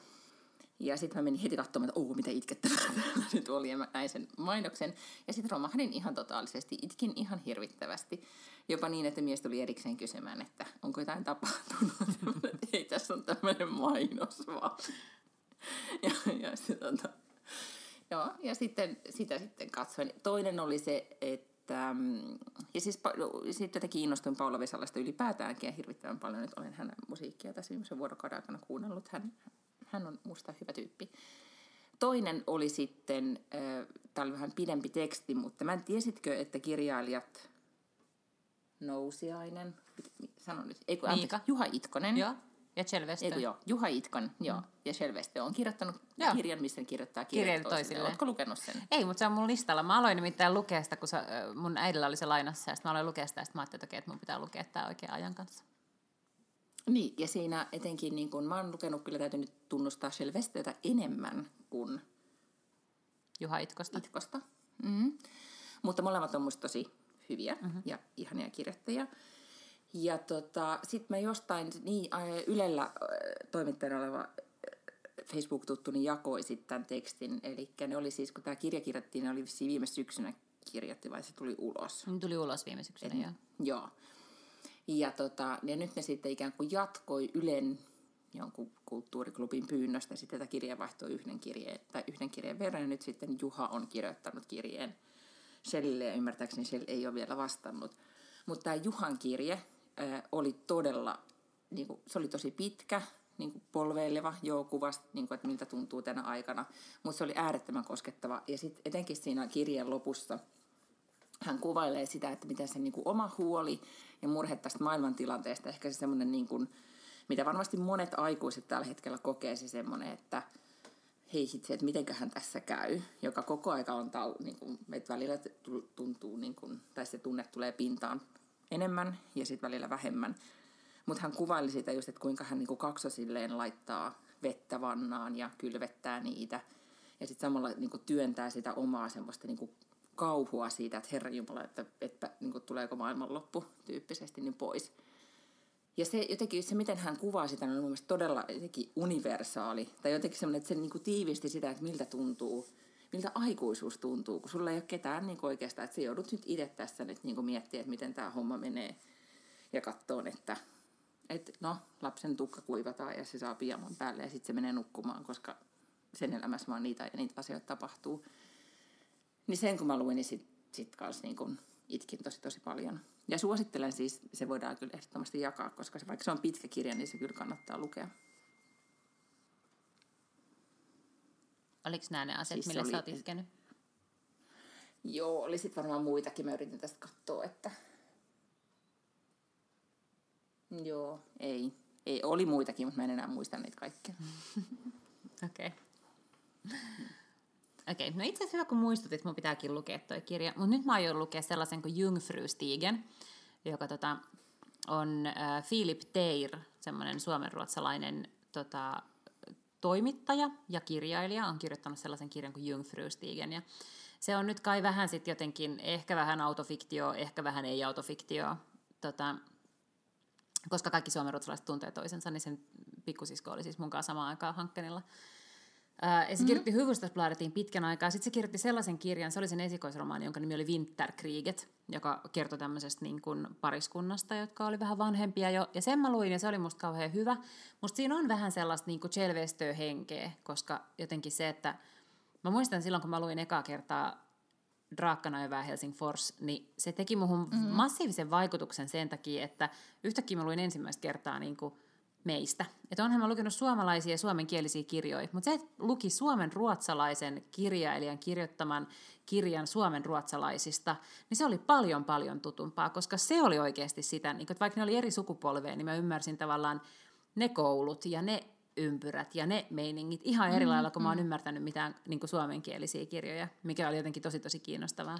Ja sitten mä menin heti katsomaan, että oo, mitä itkettävää täällä nyt oli, ja mä näin sen mainoksen. Ja sitten romahdin ihan totaalisesti, itkin ihan hirvittävästi. Jopa niin, että mies tuli erikseen kysymään, että onko jotain tapahtunut, että ei tässä on tämmöinen mainos vaan. Ja, ja, sitten, tota, joo, ja sitten, sitä sitten katsoin. Toinen oli se, että... Ja siis sitten kiinnostuin Paula Vesalasta ylipäätäänkin ja hirvittävän paljon. Nyt olen hänen musiikkia tässä viimeisen vuorokauden aikana kuunnellut. Hän, hän on musta hyvä tyyppi. Toinen oli sitten... Äh, Tämä oli vähän pidempi teksti, mutta mä en tiesitkö, että kirjailijat... Nousiainen... Sano nyt. Ei, kun, anteeksi, Juha Itkonen... Joo. Ja Eikö, joo. Juha Itkonen, joo. Mm. Ja Selveste on kirjoittanut joo. kirjan, missä kirjoittaa kirjat toisille. Oletko lukenut sen? Ei, mutta se on mun listalla. Mä aloin nimittäin lukea sitä, kun se, mun äidillä oli se lainassa. Ja sitten mä aloin lukea sitä, ja sitten mä ajattelin, että, okei, että mun pitää lukea tämä oikean ajan kanssa. Niin, ja siinä etenkin, niin kun mä oon lukenut, kyllä täytyy nyt tunnustaa Selvestetä enemmän kuin Juha Itkosta. Itkosta. Mm-hmm. Mutta molemmat on musta tosi hyviä mm-hmm. ja ihania kirjoittajia. Ja tota, sit mä jostain niin, Ylellä toimittajana oleva Facebook-tuttuni jakoi sit tämän tekstin. Eli ne oli siis, kun tämä kirja kirjattiin, ne oli viime syksynä kirjattu, vai se tuli ulos? Ne tuli ulos viime syksynä, joo. Joo. Ja, tota, ja nyt ne sitten ikään kuin jatkoi Ylen jonkun kulttuuriklubin pyynnöstä sitten tätä kirjaa vaihtoi yhden kirjeen, tai yhden kirjeen verran, ja nyt sitten Juha on kirjoittanut kirjeen Shellille, ja ymmärtääkseni Shell ei ole vielä vastannut. Mutta tämä Juhan kirje... oli todella, niin kuin, se oli tosi pitkä, niin kuin polveileva, joo, kuvasi, niin kuin, että miltä tuntuu tänä aikana, mutta se oli äärettömän koskettava. Ja sitten etenkin siinä kirjan lopussa hän kuvailee sitä, että mitä se niin kuin, oma huoli ja murhe tästä maailmantilanteesta, ehkä se semmoinen, niin kuin, mitä varmasti monet aikuiset tällä hetkellä kokee, se semmoinen, että hei hitse, että mitenköhän tässä käy, joka koko aika on, niin kuin, että välillä tuntuu, niin kuin, tai se tunne tulee pintaan, enemmän ja sitten välillä vähemmän. Mutta hän kuvaili sitä just, että kuinka hän niinku kaksosilleen laittaa vettä vannaan ja kylvettää niitä. Ja sitten samalla niinku työntää sitä omaa semmoista niinku kauhua siitä, että Herra Jumala, että, että niinku tuleeko maailmanloppu tyyppisesti, niin pois. Ja se jotenkin, se miten hän kuvaa sitä, on mun mielestä todella jotenkin universaali. Tai jotenkin semmoinen, että se niinku tiivisti sitä, että miltä tuntuu. Miltä aikuisuus tuntuu, kun sulla ei ole ketään niin oikeastaan, että sä joudut nyt itse tässä nyt niin miettimään, että miten tämä homma menee ja katsoa, että et, no, lapsen tukka kuivataan ja se saa piaman päälle ja sitten se menee nukkumaan, koska sen elämässä vaan niitä ja niitä asioita tapahtuu. Niin sen kun mä luin, niin sitten sit kanssa niin itkin tosi tosi paljon. Ja suosittelen siis, se voidaan kyllä ehdottomasti jakaa, koska se, vaikka se on pitkä kirja, niin se kyllä kannattaa lukea. Oliko nämä ne asiat, siis millä oli... sä oot itkenyt? Joo, oli sitten varmaan muitakin. Mä yritin tästä katsoa, että... Joo, ei. Ei, oli muitakin, mutta mä en enää muista niitä kaikkia. Okei. Okei, okay. No itse asiassa hyvä, kun muistutit, mun pitääkin lukea toi kirja, mutta nyt mä aion lukea sellaisen kuin Jungfru Stigen, joka tota, on äh, Filip Teir, semmoinen suomenruotsalainen tota, toimittaja ja kirjailija, on kirjoittanut sellaisen kirjan kuin Jungfru Stigen, ja se on nyt kai vähän sitten jotenkin, ehkä vähän autofiktioa, ehkä vähän ei-autofiktioa, tota, koska kaikki suomenruotsalaiset tuntee toisensa, niin sen pikkusisko oli siis munkaan samaan aikaan Hankkenilla. Ja se kirjoitti mm-hmm. Hufvudstadsbladetiin pitkän aikaa. Sitten se kirjoitti sellaisen kirjan, se oli sen esikoisromaani, jonka nimi oli Vinterkriget, joka kertoi tämmöisestä niin kuin pariskunnasta, jotka oli vähän vanhempia jo. Ja sen mä luin, ja se oli musta kauhean hyvä. Musta siinä on vähän sellaista niin kuin Chelvestö-henkeä, koska jotenkin se, että... Mä muistan silloin, kun mä luin ekaa kertaa Draakkanajövää Helsingfors, niin se teki muhun mm-hmm. massiivisen vaikutuksen sen takia, että yhtäkkiä mä luin ensimmäistä kertaa niin kuin meistä. Että onhan mä lukenut suomalaisia ja suomenkielisiä kirjoja, mutta se, että luki suomenruotsalaisen kirjailijan kirjoittaman kirjan suomenruotsalaisista, niin se oli paljon paljon tutumpaa, koska se oli oikeasti sitä, niin kun, että vaikka ne oli eri sukupolvea, niin mä ymmärsin tavallaan ne koulut ja ne ympyrät ja ne meiningit ihan eri lailla, kun mä oon ymmärtänyt mitään niin kuin suomenkielisiä kirjoja, mikä oli jotenkin tosi tosi kiinnostavaa.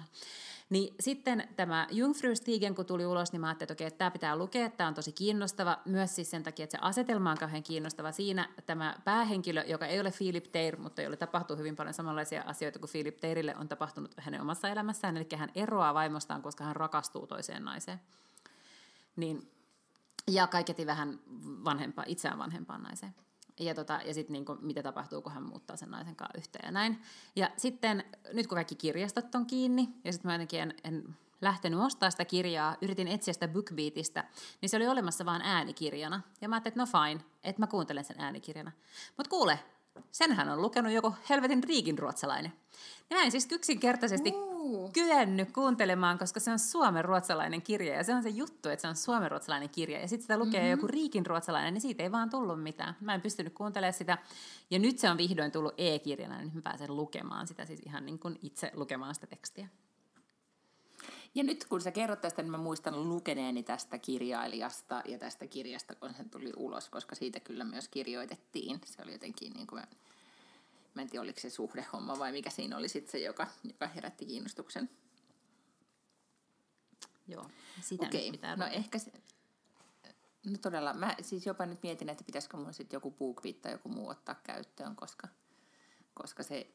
Niin sitten tämä Jungfru Stigen, kun tuli ulos, niin mä ajattelin, että okei, tämä pitää lukea, tämä on tosi kiinnostava, myös siis sen takia, että se asetelma on kauhean kiinnostava. Siinä tämä päähenkilö, joka ei ole Filip Teir, mutta jolle tapahtuu hyvin paljon samanlaisia asioita kuin Filip Teirille on tapahtunut hänen omassa elämässään, eli hän eroaa vaimostaan, koska hän rakastuu toiseen naiseen. Niin, ja kaiketi vähän vanhempaa, itseään vanhempaan naiseen. Ja, tota, ja sitten niinku, mitä tapahtuu, kun hän muuttaa sen naisen kanssa yhteen ja näin. Ja sitten, nyt kun kaikki kirjastot on kiinni, ja sitten mä jotenkin en, en lähtenyt ostamaan sitä kirjaa, yritin etsiä sitä BookBeatista, niin se oli olemassa vaan äänikirjana. Ja mä ajattelin, että no fine, että mä kuuntelen sen äänikirjana. Mutta kuule, senhän on lukenut joku helvetin riikin ruotsalainen. Ja mä en siis yksinkertaisesti uh. kyennyt kuuntelemaan, koska se on suomenruotsalainen kirja, ja se on se juttu, että se on suomenruotsalainen kirja, ja sitten sitä lukee mm-hmm. joku riikinruotsalainen, niin siitä ei vaan tullut mitään. Mä en pystynyt kuuntelemaan sitä, ja nyt se on vihdoin tullut e-kirjana, niin mä pääsen lukemaan sitä, siis ihan niin kuin itse lukemaan sitä tekstiä. Ja nyt kun sä kerrot tästä, niin mä muistan lukeneeni tästä kirjailijasta ja tästä kirjasta, kun se tuli ulos, koska siitä kyllä myös kirjoitettiin. Se oli jotenkin niin kuin, mä en tiedä oliko se suhdehomma vai mikä siinä oli sitten se, joka, joka herätti kiinnostuksen. Joo, sitä okay. Nyt pitää. No ruveta. Ehkä se, no todella, mä siis jopa nyt mietin, että pitäisikö mun sitten joku BookBeat tai joku muu ottaa käyttöön, koska, koska se...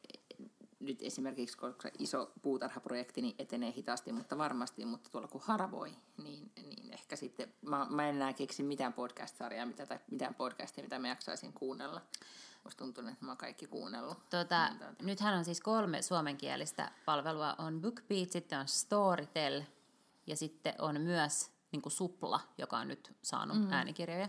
Nyt esimerkiksi, koska iso puutarhaprojekti niin etenee hitaasti, mutta varmasti, mutta tuolla kun harvoi, niin, niin ehkä sitten, mä, mä en enää keksi mitään podcast-sarjaa mitä, tai mitään podcastia, mitä mä jaksaisin kuunnella. Musta tuntuu, että mä oon kaikki kuunnellut. Tota, nythän on siis kolme suomenkielistä palvelua. On BookBeat, sitten on Storytel ja sitten on myös niin kuin Supla, joka on nyt saanut mm. äänikirjoja.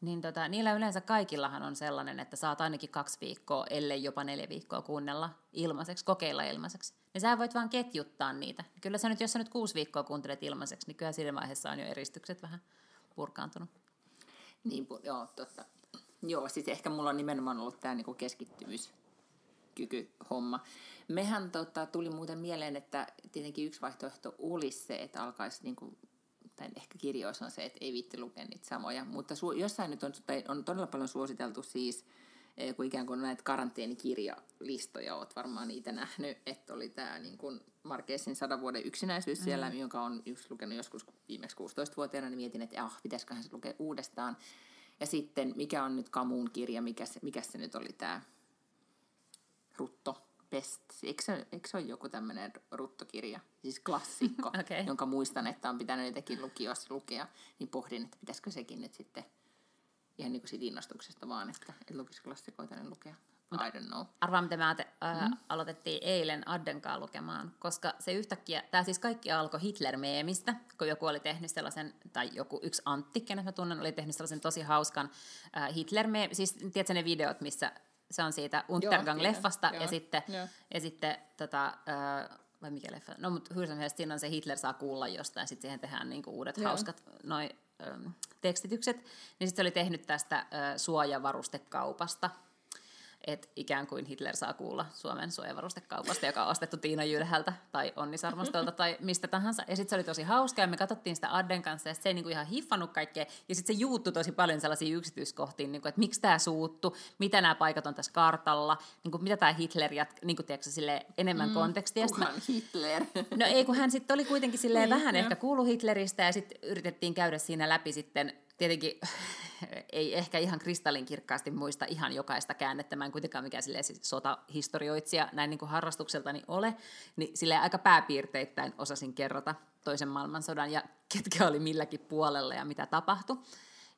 Niin tota, niillä yleensä kaikillahan on sellainen, että saat ainakin kaksi viikkoa, ellei jopa neljä viikkoa kuunnella ilmaiseksi, kokeilla ilmaiseksi. Ja sä voit vaan ketjuttaa niitä. Kyllä sä nyt, jos sä nyt kuusi viikkoa kuuntelet ilmaiseksi, niin kyllä siinä vaiheessa on jo eristykset vähän purkaantunut. Niin, joo, totta. Joo, siis ehkä mulla on nimenomaan ollut tää niinku keskittymiskyky-homma. Mehän tota, tuli muuten mieleen, että tietenkin yksi vaihtoehto olisi se, että alkaisi niinku... tai ehkä kirjoissa on se, että ei viitti lukea niitä samoja, mutta su- jossain nyt on, on todella paljon suositeltu siis, kun ikään kuin näitä karanteenikirjalistoja, olet varmaan niitä nähnyt, että oli tämä niin kuin Marquezin sadan vuoden yksinäisyys siellä, mm-hmm. jonka on yksi lukenut joskus viimeksi kuusitoistavuotiaana, niin mietin, että ah, pitäisiköhän se lukea uudestaan. Ja sitten, mikä on nyt Camus kirja, mikä se, mikä se nyt oli tämä Rutto? Best. Eikö se, eikö se ole joku tämmöinen ruttokirja, siis klassikko, okay. jonka muistan, että on pitänyt jotenkin lukiossa lukea, niin pohdin, että pitäisikö sekin nyt sitten ihan niin kuin siitä innostuksesta vaan, että et lukisi klassikoita, niin lukea. I don't know. Arvaa, mitä me aloitettiin eilen Addenkaan lukemaan, koska se yhtäkkiä, tämä siis kaikki alkoi Hitler-meemistä, kun joku oli tehnyt sellaisen, tai joku yksi Antti, kenet mä tunnen, oli tehnyt sellaisen tosi hauskan äh, Hitler-meemi, siis tiedätkö ne videot, missä... Se on siitä Untergang-leffasta ja, ja sitten, ja sitten tota, äh, vai mikä leffa? No, mutta hyödyllisesti siinä on se Hitler saa kuulla jostain, sitten siihen tehdään niinku uudet ja. hauskat noi, ähm, tekstitykset. Niin sitten se oli tehnyt tästä äh, suojavaruste kaupasta. että ikään kuin Hitler saa kuulla Suomen suojavarustekaupasta, joka on ostettu Tiina Jylhältä tai Onni Sarmastolta tai mistä tahansa. Ja sitten se oli tosi hauska, ja me katsottiin sitä Adden kanssa, ja se ei niinku ihan hiffannut kaikkea. Ja sitten se juuttui tosi paljon sellaisiin yksityiskohtiin, niinku, että miksi tämä suuttu, mitä nämä paikat on tässä kartalla, niinku, mitä tämä Hitler jatkaa, niinku, tiedätkö, silleen, enemmän mm, kontekstia. Kuhan mä... Hitler. No ei, kun hän sitten oli kuitenkin silleen niin, vähän jo. Ehkä kuulu Hitleristä, ja sitten yritettiin käydä siinä läpi sitten, tietenkin ei ehkä ihan kristallinkirkkaasti muista ihan jokaista käännettä, mä en kuitenkaan mikään siis sotahistorioitsija näin niin kuin harrastukseltani ole, niin silleen aika pääpiirteittäin osasin kerrota toisen maailmansodan ja ketkä oli milläkin puolella ja mitä tapahtui.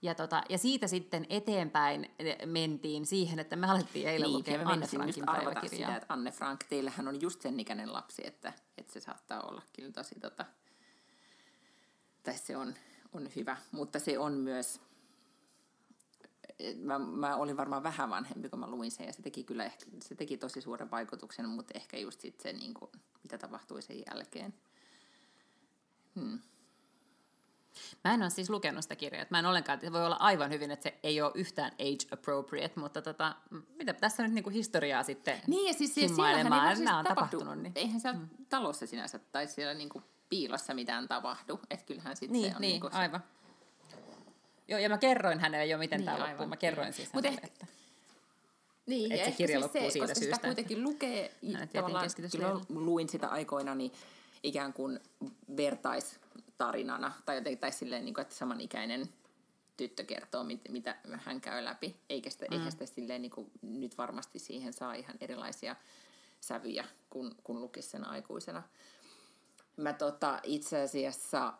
Ja, tota, ja siitä sitten eteenpäin mentiin siihen, että me alettiin eilen niin, lukea Anne Frankin päiväkirjaa. Sitä, että Anne Frank, teillähän on just sen ikäinen lapsi, että, että se saattaa ollakin tosi, tota, tai se on... On hyvä, mutta se on myös, mä, mä olin varmaan vähän vanhempi, kun mä luin sen, ja se teki kyllä ehkä, se teki tosi suuren vaikutuksen, mutta ehkä just sit se, niin kuin, mitä tapahtui sen jälkeen. Hmm. Mä en ole siis lukenut sitä kirjaa, että mä en ollenkaan, että se voi olla aivan hyvin, että se ei ole yhtään age appropriate, mutta tota, mitä tässä nyt niinku historiaa sitten niin, ja siis himmailemaan, ei siis nämä on tapahtunut. Niin. Eihän siellä hmm. talossa sinänsä, tai siellä niinku... piilossa mitään tapahdu, että kyllähän sitten niin, se on... Niin, niin kuin se... aivan. Joo, ja mä kerroin hänelle jo, miten niin, tämä loppuu. Mä kerroin siis hänelle, ehkä... että, niin, että se kirja loppuu se, siitä koska syystä. Koska sitä kuitenkin lukee, no, tavallaan kyllä luin sitä aikoina, niin ikään kuin vertaistarinana, tai jotenkin tai silleen, niin kuin, että samanikäinen tyttö kertoo, mit, mitä hän käy läpi, eikä sitä, mm. eikä sitä silleen, niin kuin, nyt varmasti siihen saa ihan erilaisia sävyjä, kun, kun lukisi sen aikuisena. Mä tota, itse asiassa,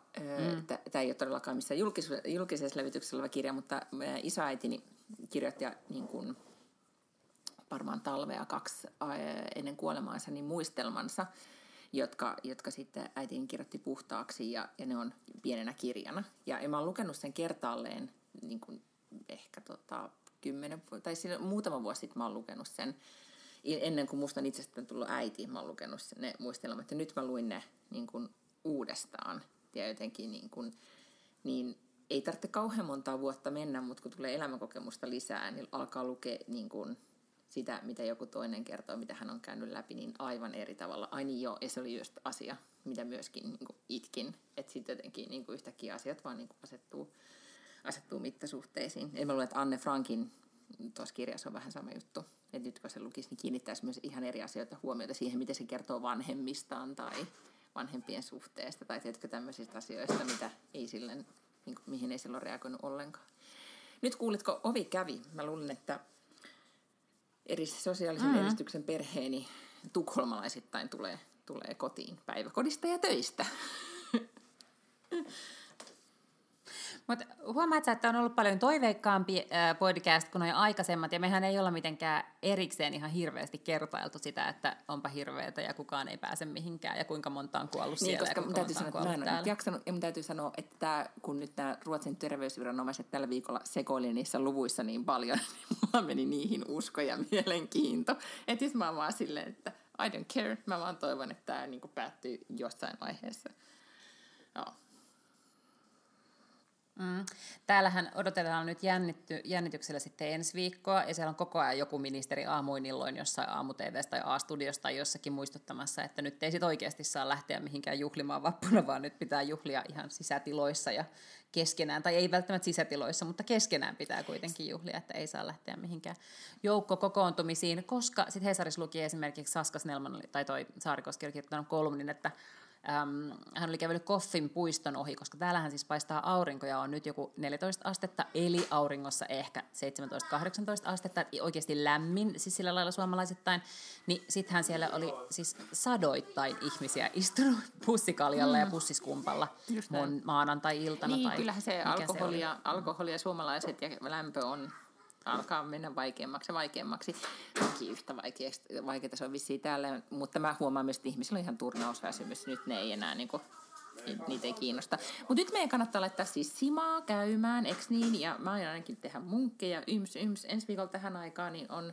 mm. tämä ei ole todellakaan missään julkis- julkisessa levityksessä oleva kirja, mutta isoäitini kirjoitti niin kun, varmaan talvea kaksi ennen kuolemaansa niin muistelmansa, jotka, jotka sitten äitini kirjoitti puhtaaksi ja, ja ne on pienenä kirjana. Ja mä oon lukenut sen kertaalleen niin kun ehkä tota, kymmenen, tai muutama vuosi sitten mä oon lukenut sen. Ennen kuin musta on itsestä tullut äiti, mä oon lukenut ne muistelmat, ja nyt mä luin ne niin kuin uudestaan. Ja jotenkin niin kuin, niin ei tarvitse kauhean montaa vuotta mennä, mutta kun tulee elämänkokemusta lisää, niin alkaa lukea niin kuin sitä, mitä joku toinen kertoo, mitä hän on käynyt läpi, niin aivan eri tavalla. Ai niin joo, ja se oli just asia, mitä myöskin niin kuin itkin. Että sitten jotenkin niin kuin yhtäkkiä asiat vaan niin kuin asettuu, asettuu mittasuhteisiin. En mä luulen, että Anne Frankin tuossa kirjassa on vähän sama juttu. Että nyt kun se lukisi, niin kiinnittäisi myös ihan eri asioita huomiota siihen, miten se kertoo vanhemmistaan tai vanhempien suhteesta tai teetkö tämmöisistä asioista, mitä ei silleen, niin kuin, mihin ei silloin reagoinut ollenkaan. Nyt kuulitko, ovi kävi. Mä luulen, että eri sosiaalisen mm-hmm. edistyksen perheeni tukholmalaisittain tulee, tulee kotiin päiväkodista ja töistä. Mutta huomaat sä, että on ollut paljon toiveikkaampi podcast kuin nuo aikaisemmat, ja mehän ei olla mitenkään erikseen ihan hirveästi kertailtu sitä, että onpa hirveätä ja kukaan ei pääse mihinkään, ja kuinka monta on kuollut siellä, niin, koska ja kuinka monta on kuollut täällä. Mä en ole jaksanut, ja mun täytyy sanoa, että tää, kun nyt nämä Ruotsin terveysviranomaiset tällä viikolla sekoili niissä luvuissa niin paljon, niin mulla meni niihin usko ja mielenkiinto. Että jos mä oon vaan silleen, että I don't care, mä vaan toivon, että tämä niinku päättyy jossain vaiheessa. Joo. No. Mm. Täällähän odotellaan nyt jännitty, jännityksellä sitten ensi viikkoa, ja siellä on koko ajan joku ministeri aamuin illoin jossain aamu-tv:ssä tai A-studiossa tai jossakin muistuttamassa, että nyt ei sit oikeasti saa lähteä mihinkään juhlimaan vappuna, vaan nyt pitää juhlia ihan sisätiloissa ja keskenään, tai ei välttämättä sisätiloissa, mutta keskenään pitää kuitenkin juhlia, että ei saa lähteä mihinkään joukkokokoontumisiin, koska sitten Hesarissa luki esimerkiksi Saska Snellman, tai toi Saarikoski oli kirjoittanut kolumnin, että Um, hän oli kävellyt Koffin puiston ohi, koska täällähän siis paistaa aurinko ja on nyt joku neljätoista astetta, eli auringossa ehkä seitsemäntoista kahdeksantoista astetta, oikeasti lämmin, siis sillä lailla suomalaisittain, niin sittenhän siellä oli siis sadoittain ihmisiä istunut pussikaljalla mm. ja pussiskumpalla mon, maanantai-iltana. Niin, tai kyllähän se, alkoholi, se alkoholi ja suomalaiset ja lämpö on, alkaa mennä vaikeammaksi ja vaikeammaksi. Toki yhtä vaikeaa se on vissiin täällä, mutta mä huomaan myös, että ihmisillä on ihan turnausväsymys. Nyt ne ei enää, niinku, niitä ei kiinnosta. Mutta nyt meidän kannattaa laittaa siis simaa käymään, eks niin? Ja mä aion ainakin tehdä munkkeja yms, yms. Ensi viikolla tähän aikaan niin on,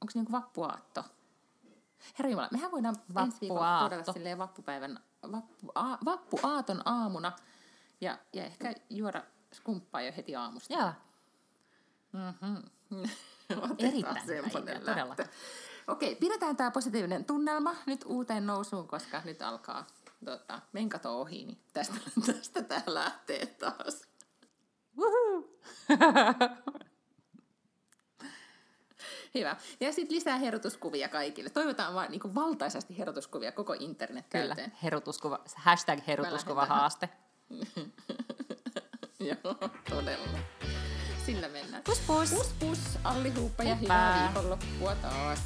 onko se niinku vappuaatto? Herra Jumala, mehän voidaan ensi viikolla todella silleen vappupäivän, vappu, a, vappuaaton aamuna ja, ja ehkä juoda skumppaa jo heti aamusta. Jaa. Mm-hmm. Erittäin päivää, todella. Okei, pidetään tämä positiivinen tunnelma nyt uuteen nousuun, koska nyt alkaa, tota, men kato ohi, niin tästä, tästä tämä lähtee taas. Woohoo! Hyvä. Ja sitten lisää herotuskuvia kaikille. Toivotaan vaan niin kuin valtaisesti herotuskuvia koko internet täyteen. Herotuskuva, hashtag herotuskuva haaste. Joo, todella. Sillä mennään. Pus pus. Pus pus. Allihuuppa ja hyvää viikonloppua taas.